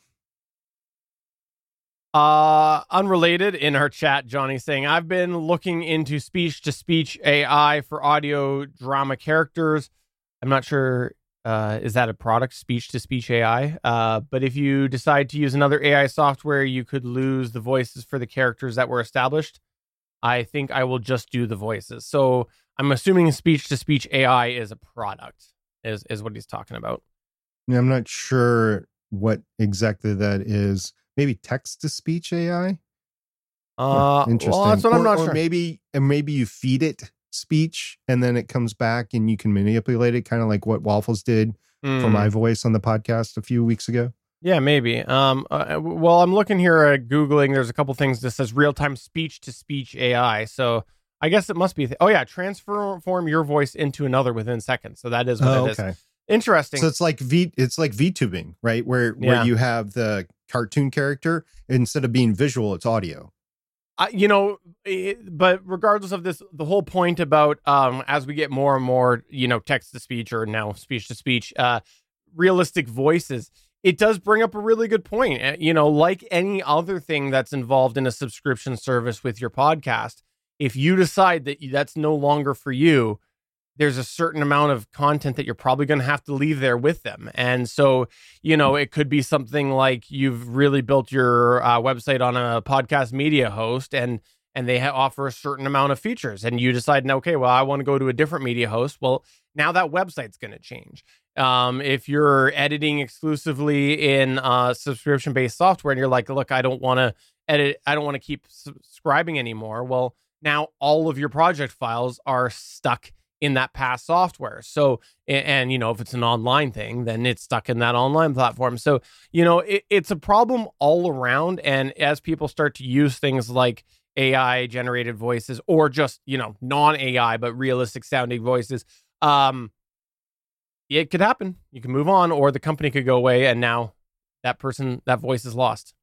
Unrelated in our chat, Johnny saying, I've been looking into speech-to-speech AI for audio drama characters. I'm not sure... is that a product, speech-to-speech AI? But if you decide to use another AI software, you could lose the voices for the characters that were established. I think I will just do the voices. So I'm assuming speech-to-speech AI is a product, is what he's talking about. Yeah, I'm not sure what exactly that is. Maybe text-to-speech AI? Interesting. Well, that's what I'm not sure. Or maybe you feed it speech and then it comes back and you can manipulate it, kind of like what Waffles did for my voice on the podcast a few weeks ago. Yeah, maybe. Well, I'm looking here at Googling. There's a couple things that says real-time speech-to-speech AI. So I guess it must be. Transform your voice into another within seconds. So that is what it is. Interesting. So it's like VTubing, right? Where you have the cartoon character. Instead of being visual, it's audio. But regardless of this, the whole point about as we get more and more, text to speech or now speech to speech, realistic voices, it does bring up a really good point. Like any other thing that's involved in a subscription service with your podcast, if you decide that that's no longer for you, there's a certain amount of content that you're probably going to have to leave there with them. And so, it could be something like you've really built your website on a podcast media host and they offer a certain amount of features and you decide, okay, well, I want to go to a different media host. Well, now that website's going to change. If you're editing exclusively in subscription-based software and you're like, look, I don't want to edit. I don't want to keep subscribing anymore. Well, now all of your project files are stuck in that past software. So, and if it's an online thing, then it's stuck in that online platform. So, it's a problem all around. And as people start to use things like AI generated voices or just, non-AI, but realistic sounding voices, it could happen. You can move on or the company could go away. And now that voice is lost.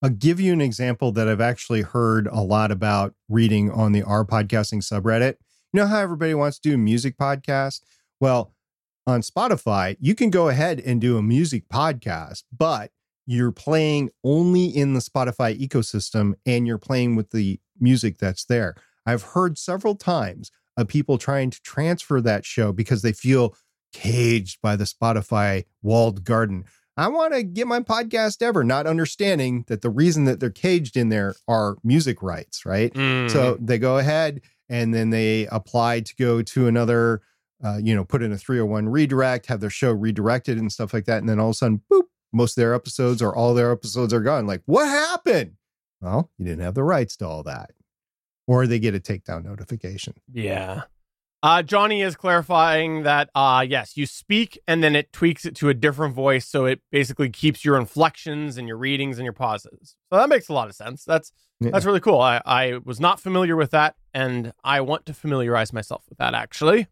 I'll give you an example that I've actually heard a lot about reading on the R Podcasting subreddit. You know how everybody wants to do a music podcast? Well, on Spotify, you can go ahead and do a music podcast, but you're playing only in the Spotify ecosystem and you're playing with the music that's there. I've heard several times of people trying to transfer that show because they feel caged by the Spotify walled garden. I want to get my podcast ever, not understanding that the reason that they're caged in there are music rights, right? Mm. So they go ahead and then they applied to go to another, put in a 301 redirect, have their show redirected and stuff like that. And then all of a sudden, boop, most of their episodes or all their episodes are gone. Like, what happened? Well, you didn't have the rights to all that. Or they get a takedown notification. Yeah. Johnny is clarifying that, yes, you speak and then it tweaks it to a different voice. So it basically keeps your inflections and your readings and your pauses. So that makes a lot of sense. That's really cool. I was not familiar with that, and I want to familiarize myself with that, actually.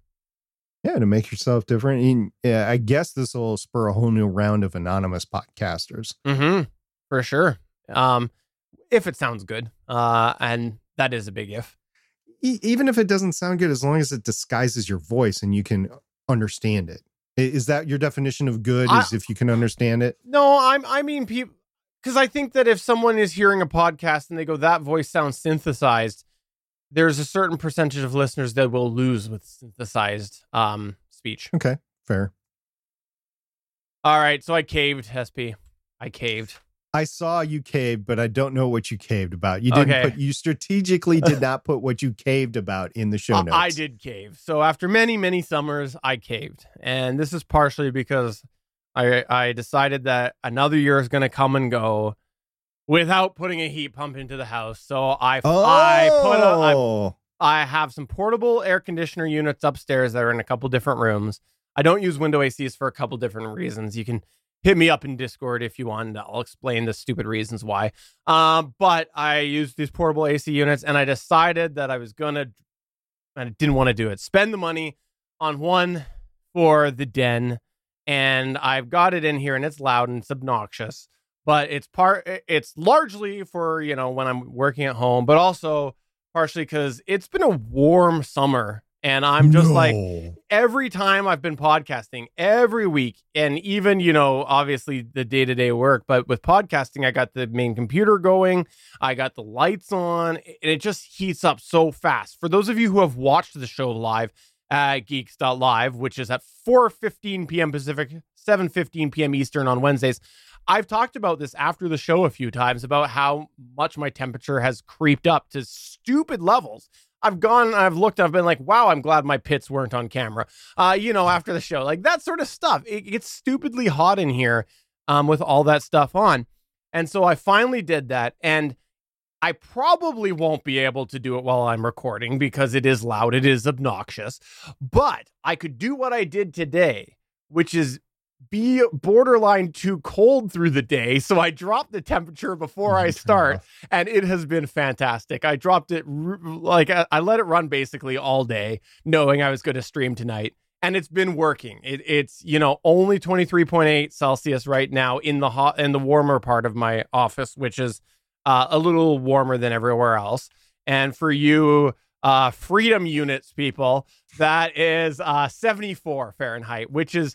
Yeah, to make yourself different. And, yeah, I guess this will spur a whole new round of anonymous podcasters. Mm-hmm, for sure. If it sounds good. And that is a big if. Even if it doesn't sound good, as long as it disguises your voice and you can understand it. Is that your definition of good, is if you can understand it? No, I mean, people, because I think that if someone is hearing a podcast and they go, that voice sounds synthesized, there's a certain percentage of listeners that will lose with synthesized speech. Okay, fair. All right, so I caved, SP. I caved. I saw you caved, but I don't know what you caved about. You didn't put, you strategically did not put what you caved about in the show notes. I did cave. So after many, many summers, I caved. And this is partially because I decided that another year is going to come and go without putting a heat pump into the house. So I have some portable air conditioner units upstairs that are in a couple different rooms. I don't use window ACs for a couple different reasons. You can hit me up in Discord if you want. I'll explain the stupid reasons why. But I used these portable AC units, and I decided that I was gonna, and I didn't want to do it, spend the money on one for the den. And I've got it in here, and it's loud and it's obnoxious. But it's largely for, you know, when I'm working at home, but also partially because it's been a warm summer. And I'm just like, every time I've been podcasting every week, and even, you know, obviously the day-to-day work, but with podcasting, I got the main computer going, I got the lights on, and it just heats up so fast. For those of you who have watched the show live at geeks.live, which is at 4:15 p.m. Pacific, 7:15 p.m. Eastern on Wednesdays, I've talked about this after the show a few times about how much my temperature has creeped up to stupid levels. I've gone, I've looked, I've been like, wow, I'm glad my pits weren't on camera, you know, after the show, like that sort of stuff. It gets stupidly hot in here with all that stuff on. And so I finally did that. And I probably won't be able to do it while I'm recording because it is loud. It is obnoxious. But I could do what I did today, which is be borderline too cold through the day. So I dropped the temperature before I start, and it has been fantastic. I dropped it I let it run basically all day knowing I was going to stream tonight, and it's been working. It's, you know, only 23.8 Celsius right now in the hot and the warmer part of my office, which is a little warmer than everywhere else. And for you, freedom units people, that is 74 Fahrenheit, which is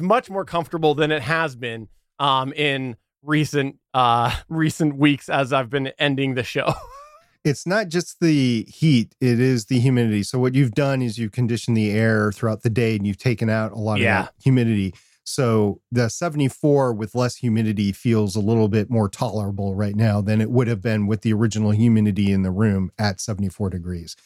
much more comfortable than it has been in recent weeks as I've been ending the show. It's not just the heat, it is the humidity. So what you've done is you've conditioned the air throughout the day, and you've taken out a lot of that humidity. So the 74 with less humidity feels a little bit more tolerable right now than it would have been with the original humidity in the room at 74 degrees.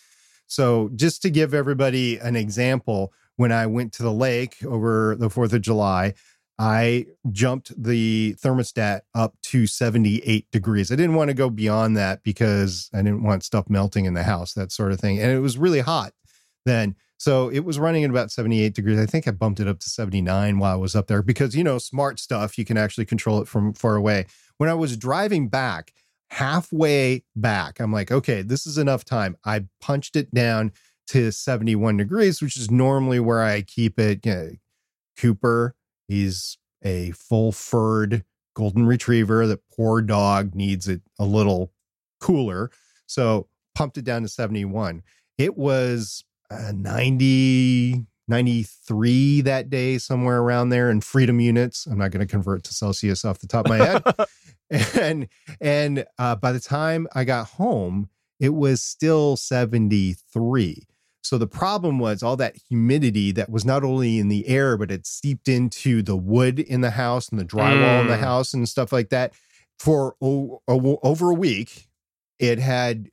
So just to give everybody an example, when I went to the lake over the 4th of July, I jumped the thermostat up to 78 degrees. I didn't want to go beyond that because I didn't want stuff melting in the house, that sort of thing. And it was really hot then. So it was running at about 78 degrees. I think I bumped it up to 79 while I was up there because, you know, smart stuff, you can actually control it from far away. When I was driving back, halfway back, I'm like, okay, this is enough time. I punched it down to 71 degrees, which is normally where I keep it. You know, Cooper, he's a full-furred golden retriever. That poor dog needs it a little cooler. So pumped it down to 71. It was 93 that day, somewhere around there, in freedom units. I'm not going to convert to Celsius off the top of my head. and by the time I got home, it was still 73. So the problem was all that humidity that was not only in the air, but it seeped into the wood in the house and the drywall in the house and stuff like that. For over a week, it had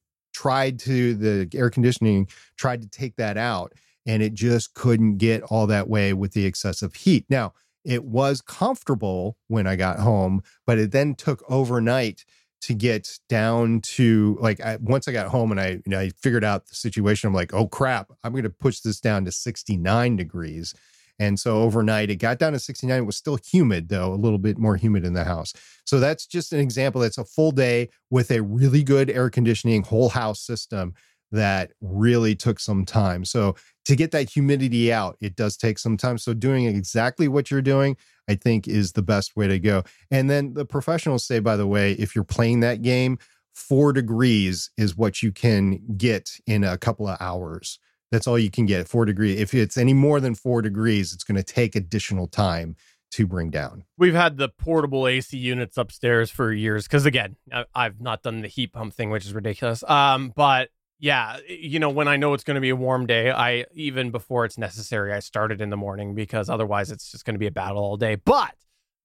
the air conditioning tried to take that out, and it just couldn't get all that way with the excessive heat. Now, it was comfortable when I got home, but it then took overnight to get down to like, once I got home and I figured out the situation, I'm like, oh crap, I'm going to push this down to 69 degrees. And so overnight it got down to 69. It was still humid though, a little bit more humid in the house. So that's just an example. That's a full day with a really good air conditioning whole house system that really took some time. So to get that humidity out, it does take some time. So doing exactly what you're doing, I think, is the best way to go. And then the professionals say, by the way, if you're playing that game, 4 degrees is what you can get in a couple of hours. That's all you can get, 4 degrees. If it's any more than 4 degrees, it's going to take additional time to bring down. We've had the portable AC units upstairs for years because, again, I've not done the heat pump thing, which is ridiculous. But yeah, you know, when I know it's going to be a warm day, even before it's necessary, I start it in the morning because otherwise it's just going to be a battle all day. But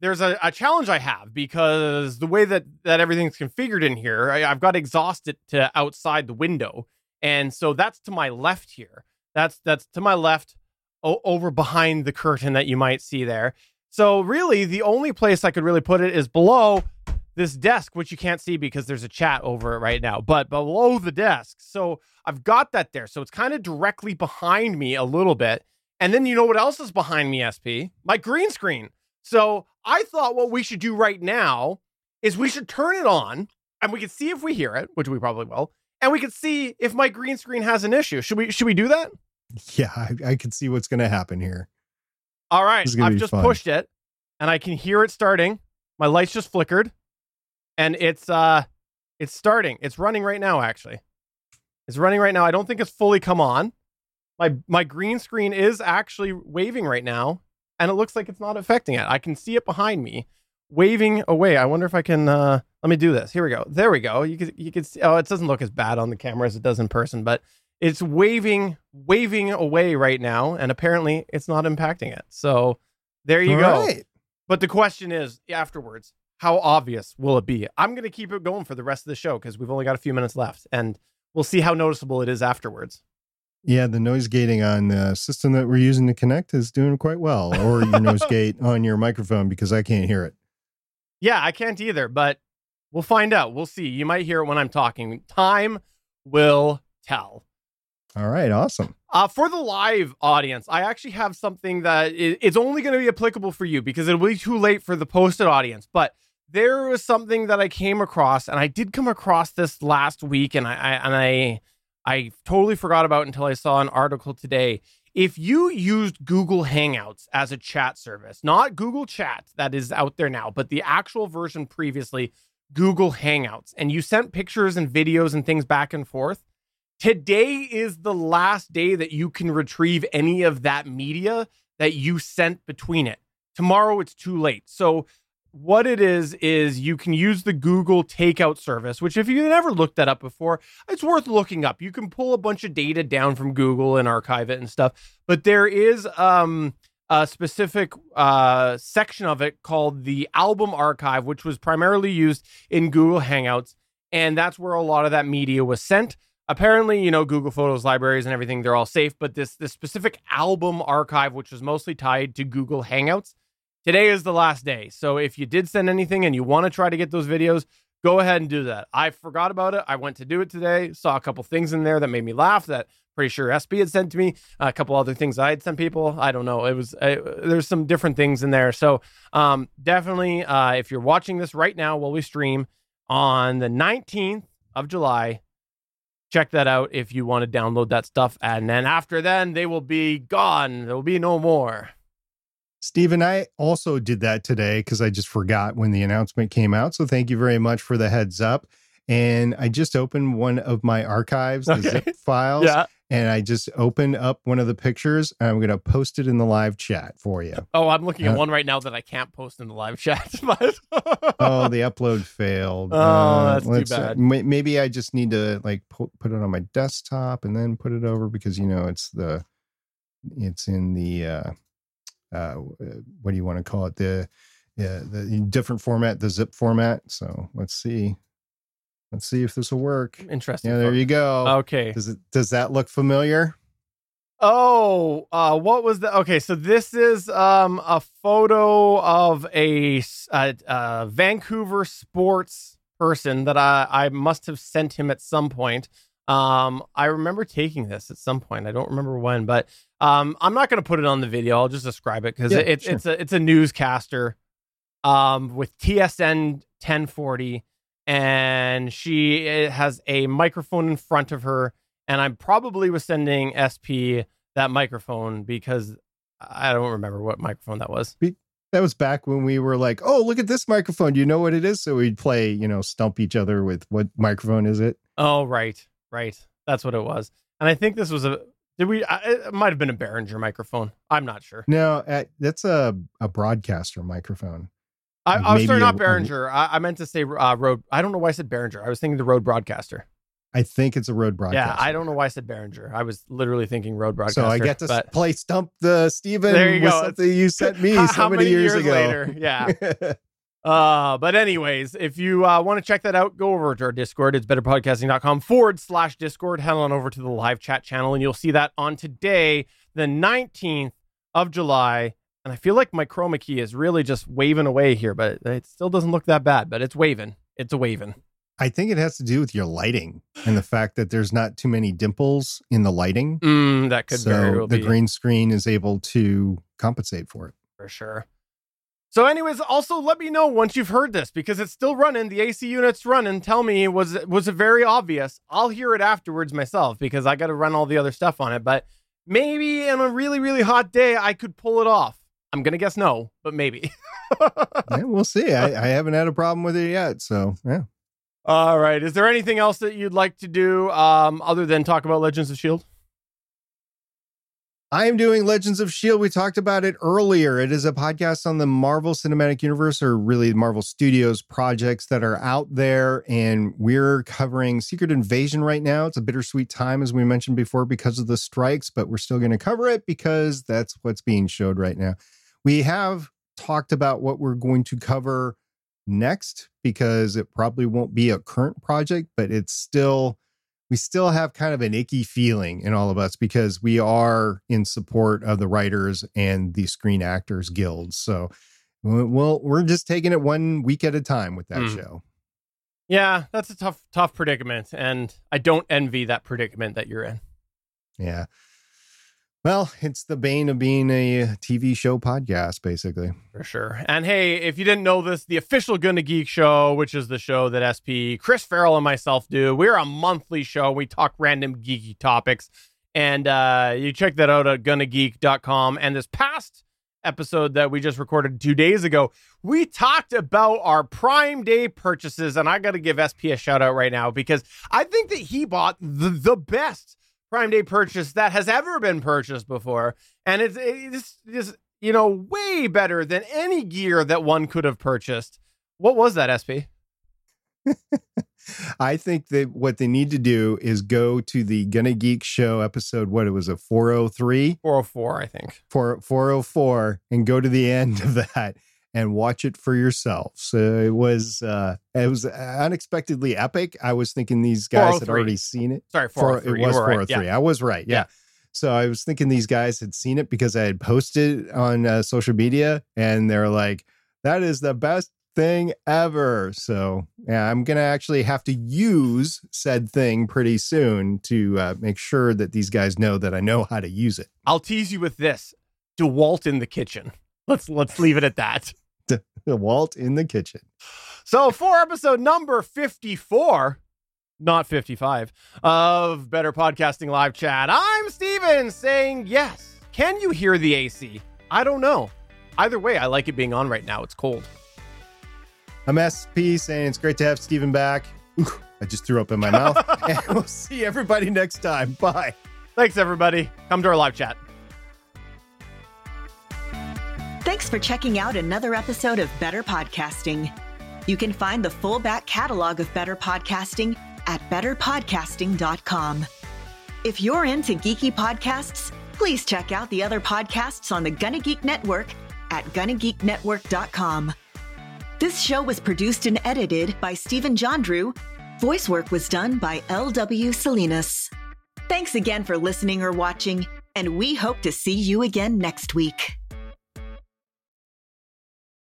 there's a challenge I have because the way that everything's configured in here, I've got exhaust it to outside the window. And so that's to my left here. That's to my left over behind the curtain that you might see there. So really, the only place I could really put it is below this desk, which you can't see because there's a chat over it right now, but below the desk. So I've got that there. So it's kind of directly behind me a little bit. And then you know what else is behind me, SP? My green screen. So I thought what we should do right now is we should turn it on and we can see if we hear it, which we probably will. And we can see if my green screen has an issue. Should we do that? Yeah, I can see what's going to happen here. All right. I've just pushed it and I can hear it starting. My lights just flickered. And it's starting. It's running right now, actually. It's running right now. I don't think it's fully come on. My green screen is actually waving right now, and it looks like it's not affecting it. I can see it behind me, waving away. I wonder if I can... let me do this. Here we go. There we go. You can see... Oh, it doesn't look as bad on the camera as it does in person, but it's waving away right now, and apparently it's not impacting it. So there you go. Right. But the question is, afterwards... how obvious will it be? I'm going to keep it going for the rest of the show because we've only got a few minutes left and we'll see how noticeable it is afterwards. Yeah, the noise gating on the system that we're using to connect is doing quite well. Or your noise gate on your microphone, because I can't hear it. Yeah, I can't either, but we'll find out. We'll see. You might hear it when I'm talking. Time will tell. All right, awesome. For the live audience, I actually have something that it's only going to be applicable for you because it'll be too late for the posted audience, but there was something that I came across, and I did come across this last week, and I totally forgot about until I saw an article today. If you used Google Hangouts as a chat service, not Google Chat that is out there now, but the actual version previously, Google Hangouts, and you sent pictures and videos and things back and forth, today is the last day that you can retrieve any of that media that you sent between it. Tomorrow, it's too late. So what it is you can use the Google Takeout service, which if you've never looked that up before, it's worth looking up. You can pull a bunch of data down from Google and archive it and stuff. But there is a specific section of it called the Album Archive, which was primarily used in Google Hangouts. And that's where a lot of that media was sent. Apparently, you know, Google Photos, libraries and everything, they're all safe. But this specific Album Archive, which was mostly tied to Google Hangouts, today is the last day. So if you did send anything and you want to try to get those videos, go ahead and do that. I forgot about it. I went to do it today. Saw a couple things in there that made me laugh that pretty sure SP had sent to me. A couple other things I had sent people. I don't know. There's some different things in there. So definitely, if you're watching this right now while we stream on the 19th of July, check that out if you want to download that stuff. And then after then, they will be gone. There will be no more. Steven, I also did that today because I just forgot when the announcement came out. So thank you very much for the heads up. And I just opened one of my archives, the zip files, and I just opened up one of the pictures, and I'm going to post it in the live chat for you. Oh, I'm looking at one right now that I can't post in the live chat. Oh, the upload failed. Oh, that's too bad. Maybe I just need to like put it on my desktop and then put it over because, you know, it's in the... what do you want to call it? The different format, the zip format. So let's see if this will work. Interesting. Yeah, there you go. Okay. Does that look familiar? Oh, what was the? Okay, so this is a photo of a Vancouver sports person that I must have sent him at some point. I remember taking this at some point. I don't remember when, but I'm not going to put it on the video. I'll just describe it because it's a newscaster with TSN 1040, and she has a microphone in front of her. And I probably was sending SP that microphone because I don't remember what microphone that was. That was back when we were like, oh, look at this microphone. You know what it is? So we'd play, stump each other with what microphone is it? Oh, right. That's what it was. And I think this was it might have been a Behringer microphone. I'm not sure. No, that's a Broadcaster microphone. Not Behringer. I meant to say Road. I don't know why I said Behringer. I was thinking the Road Broadcaster. I think it's a Road Broadcaster. Yeah, I don't know why I said Behringer. I was literally thinking Road Broadcaster. So I get to play Stump the Steven with something you sent me so many years ago. Later? Yeah. But anyways, if you want to check that out, go over to our Discord. It's betterpodcasting.com/Discord. Head on over to the live chat channel, and you'll see that on today, the 19th of July. And I feel like my chroma key is really just waving away here, but it still doesn't look that bad, but it's waving. It's a waving. I think it has to do with your lighting and the fact that there's not too many dimples in the lighting. That could very well be. The green screen is able to compensate for it. For sure. So anyways, also let me know once you've heard this, because it's still running. The AC unit's running. Tell me, was it very obvious? I'll hear it afterwards myself because I got to run all the other stuff on it. But maybe on a really, really hot day, I could pull it off. I'm going to guess no, but maybe. Yeah, we'll see. I haven't had a problem with it yet. So, yeah. All right. Is there anything else that you'd like to do other than talk about Legends of S.H.I.E.L.D.? I am doing Legends of S.H.I.E.L.D. We talked about it earlier. It is a podcast on the Marvel Cinematic Universe, or really Marvel Studios projects that are out there. And we're covering Secret Invasion right now. It's a bittersweet time, as we mentioned before, because of the strikes, but we're still going to cover it because that's what's being showed right now. We have talked about what we're going to cover next, because it probably won't be a current project, but we still have kind of an icky feeling in all of us because we are in support of the writers and the Screen Actors Guilds. So we're just taking it one week at a time with that show. Yeah, that's a tough predicament, and I don't envy that predicament that you're in. Yeah. Well, it's the bane of being a TV show podcast, basically. For sure. And hey, if you didn't know this, the official Gonna Geek show, which is the show that SP, Chris Farrell, and myself do, we're a monthly show. We talk random geeky topics. And you check that out at gonnageek.com. And this past episode that we just recorded 2 days ago, we talked about our Prime Day purchases. And I got to give SP a shout out right now because I think that he bought the best Prime Day purchase that has ever been purchased before. And it's way better than any gear that one could have purchased. What was that, SP? I think that what they need to do is go to the Gonna Geek show episode. What it was, a 403? 404, I think. 404, and go to the end of that and watch it for yourself. So it was unexpectedly epic. I was thinking these guys had already seen it. Sorry, 403. It was 403. Right. Yeah. I was right. Yeah. So I was thinking these guys had seen it because I had posted on social media, and they're like, that is the best thing ever. So yeah, I'm going to actually have to use said thing pretty soon to make sure that these guys know that I know how to use it. I'll tease you with this. DeWalt in the kitchen. Let's leave it at that. DeWalt in the kitchen. So for episode number 54, not 55, of Better Podcasting Live Chat, I'm Steven saying yes. Can you hear the AC? I don't know. Either way, I like it being on right now. It's cold. I'm SP saying it's great to have Steven back. Oof, I just threw up in my mouth. And we'll see everybody next time. Bye. Thanks, everybody. Come to our live chat. Thanks for checking out another episode of Better Podcasting. You can find the full back catalog of Better Podcasting at betterpodcasting.com. If you're into geeky podcasts, please check out the other podcasts on the Gonna Geek Network at gonnageeknetwork.com. This show was produced and edited by Steven Jondrew. Voice work was done by L.W. Salinas. Thanks again for listening or watching, and we hope to see you again next week.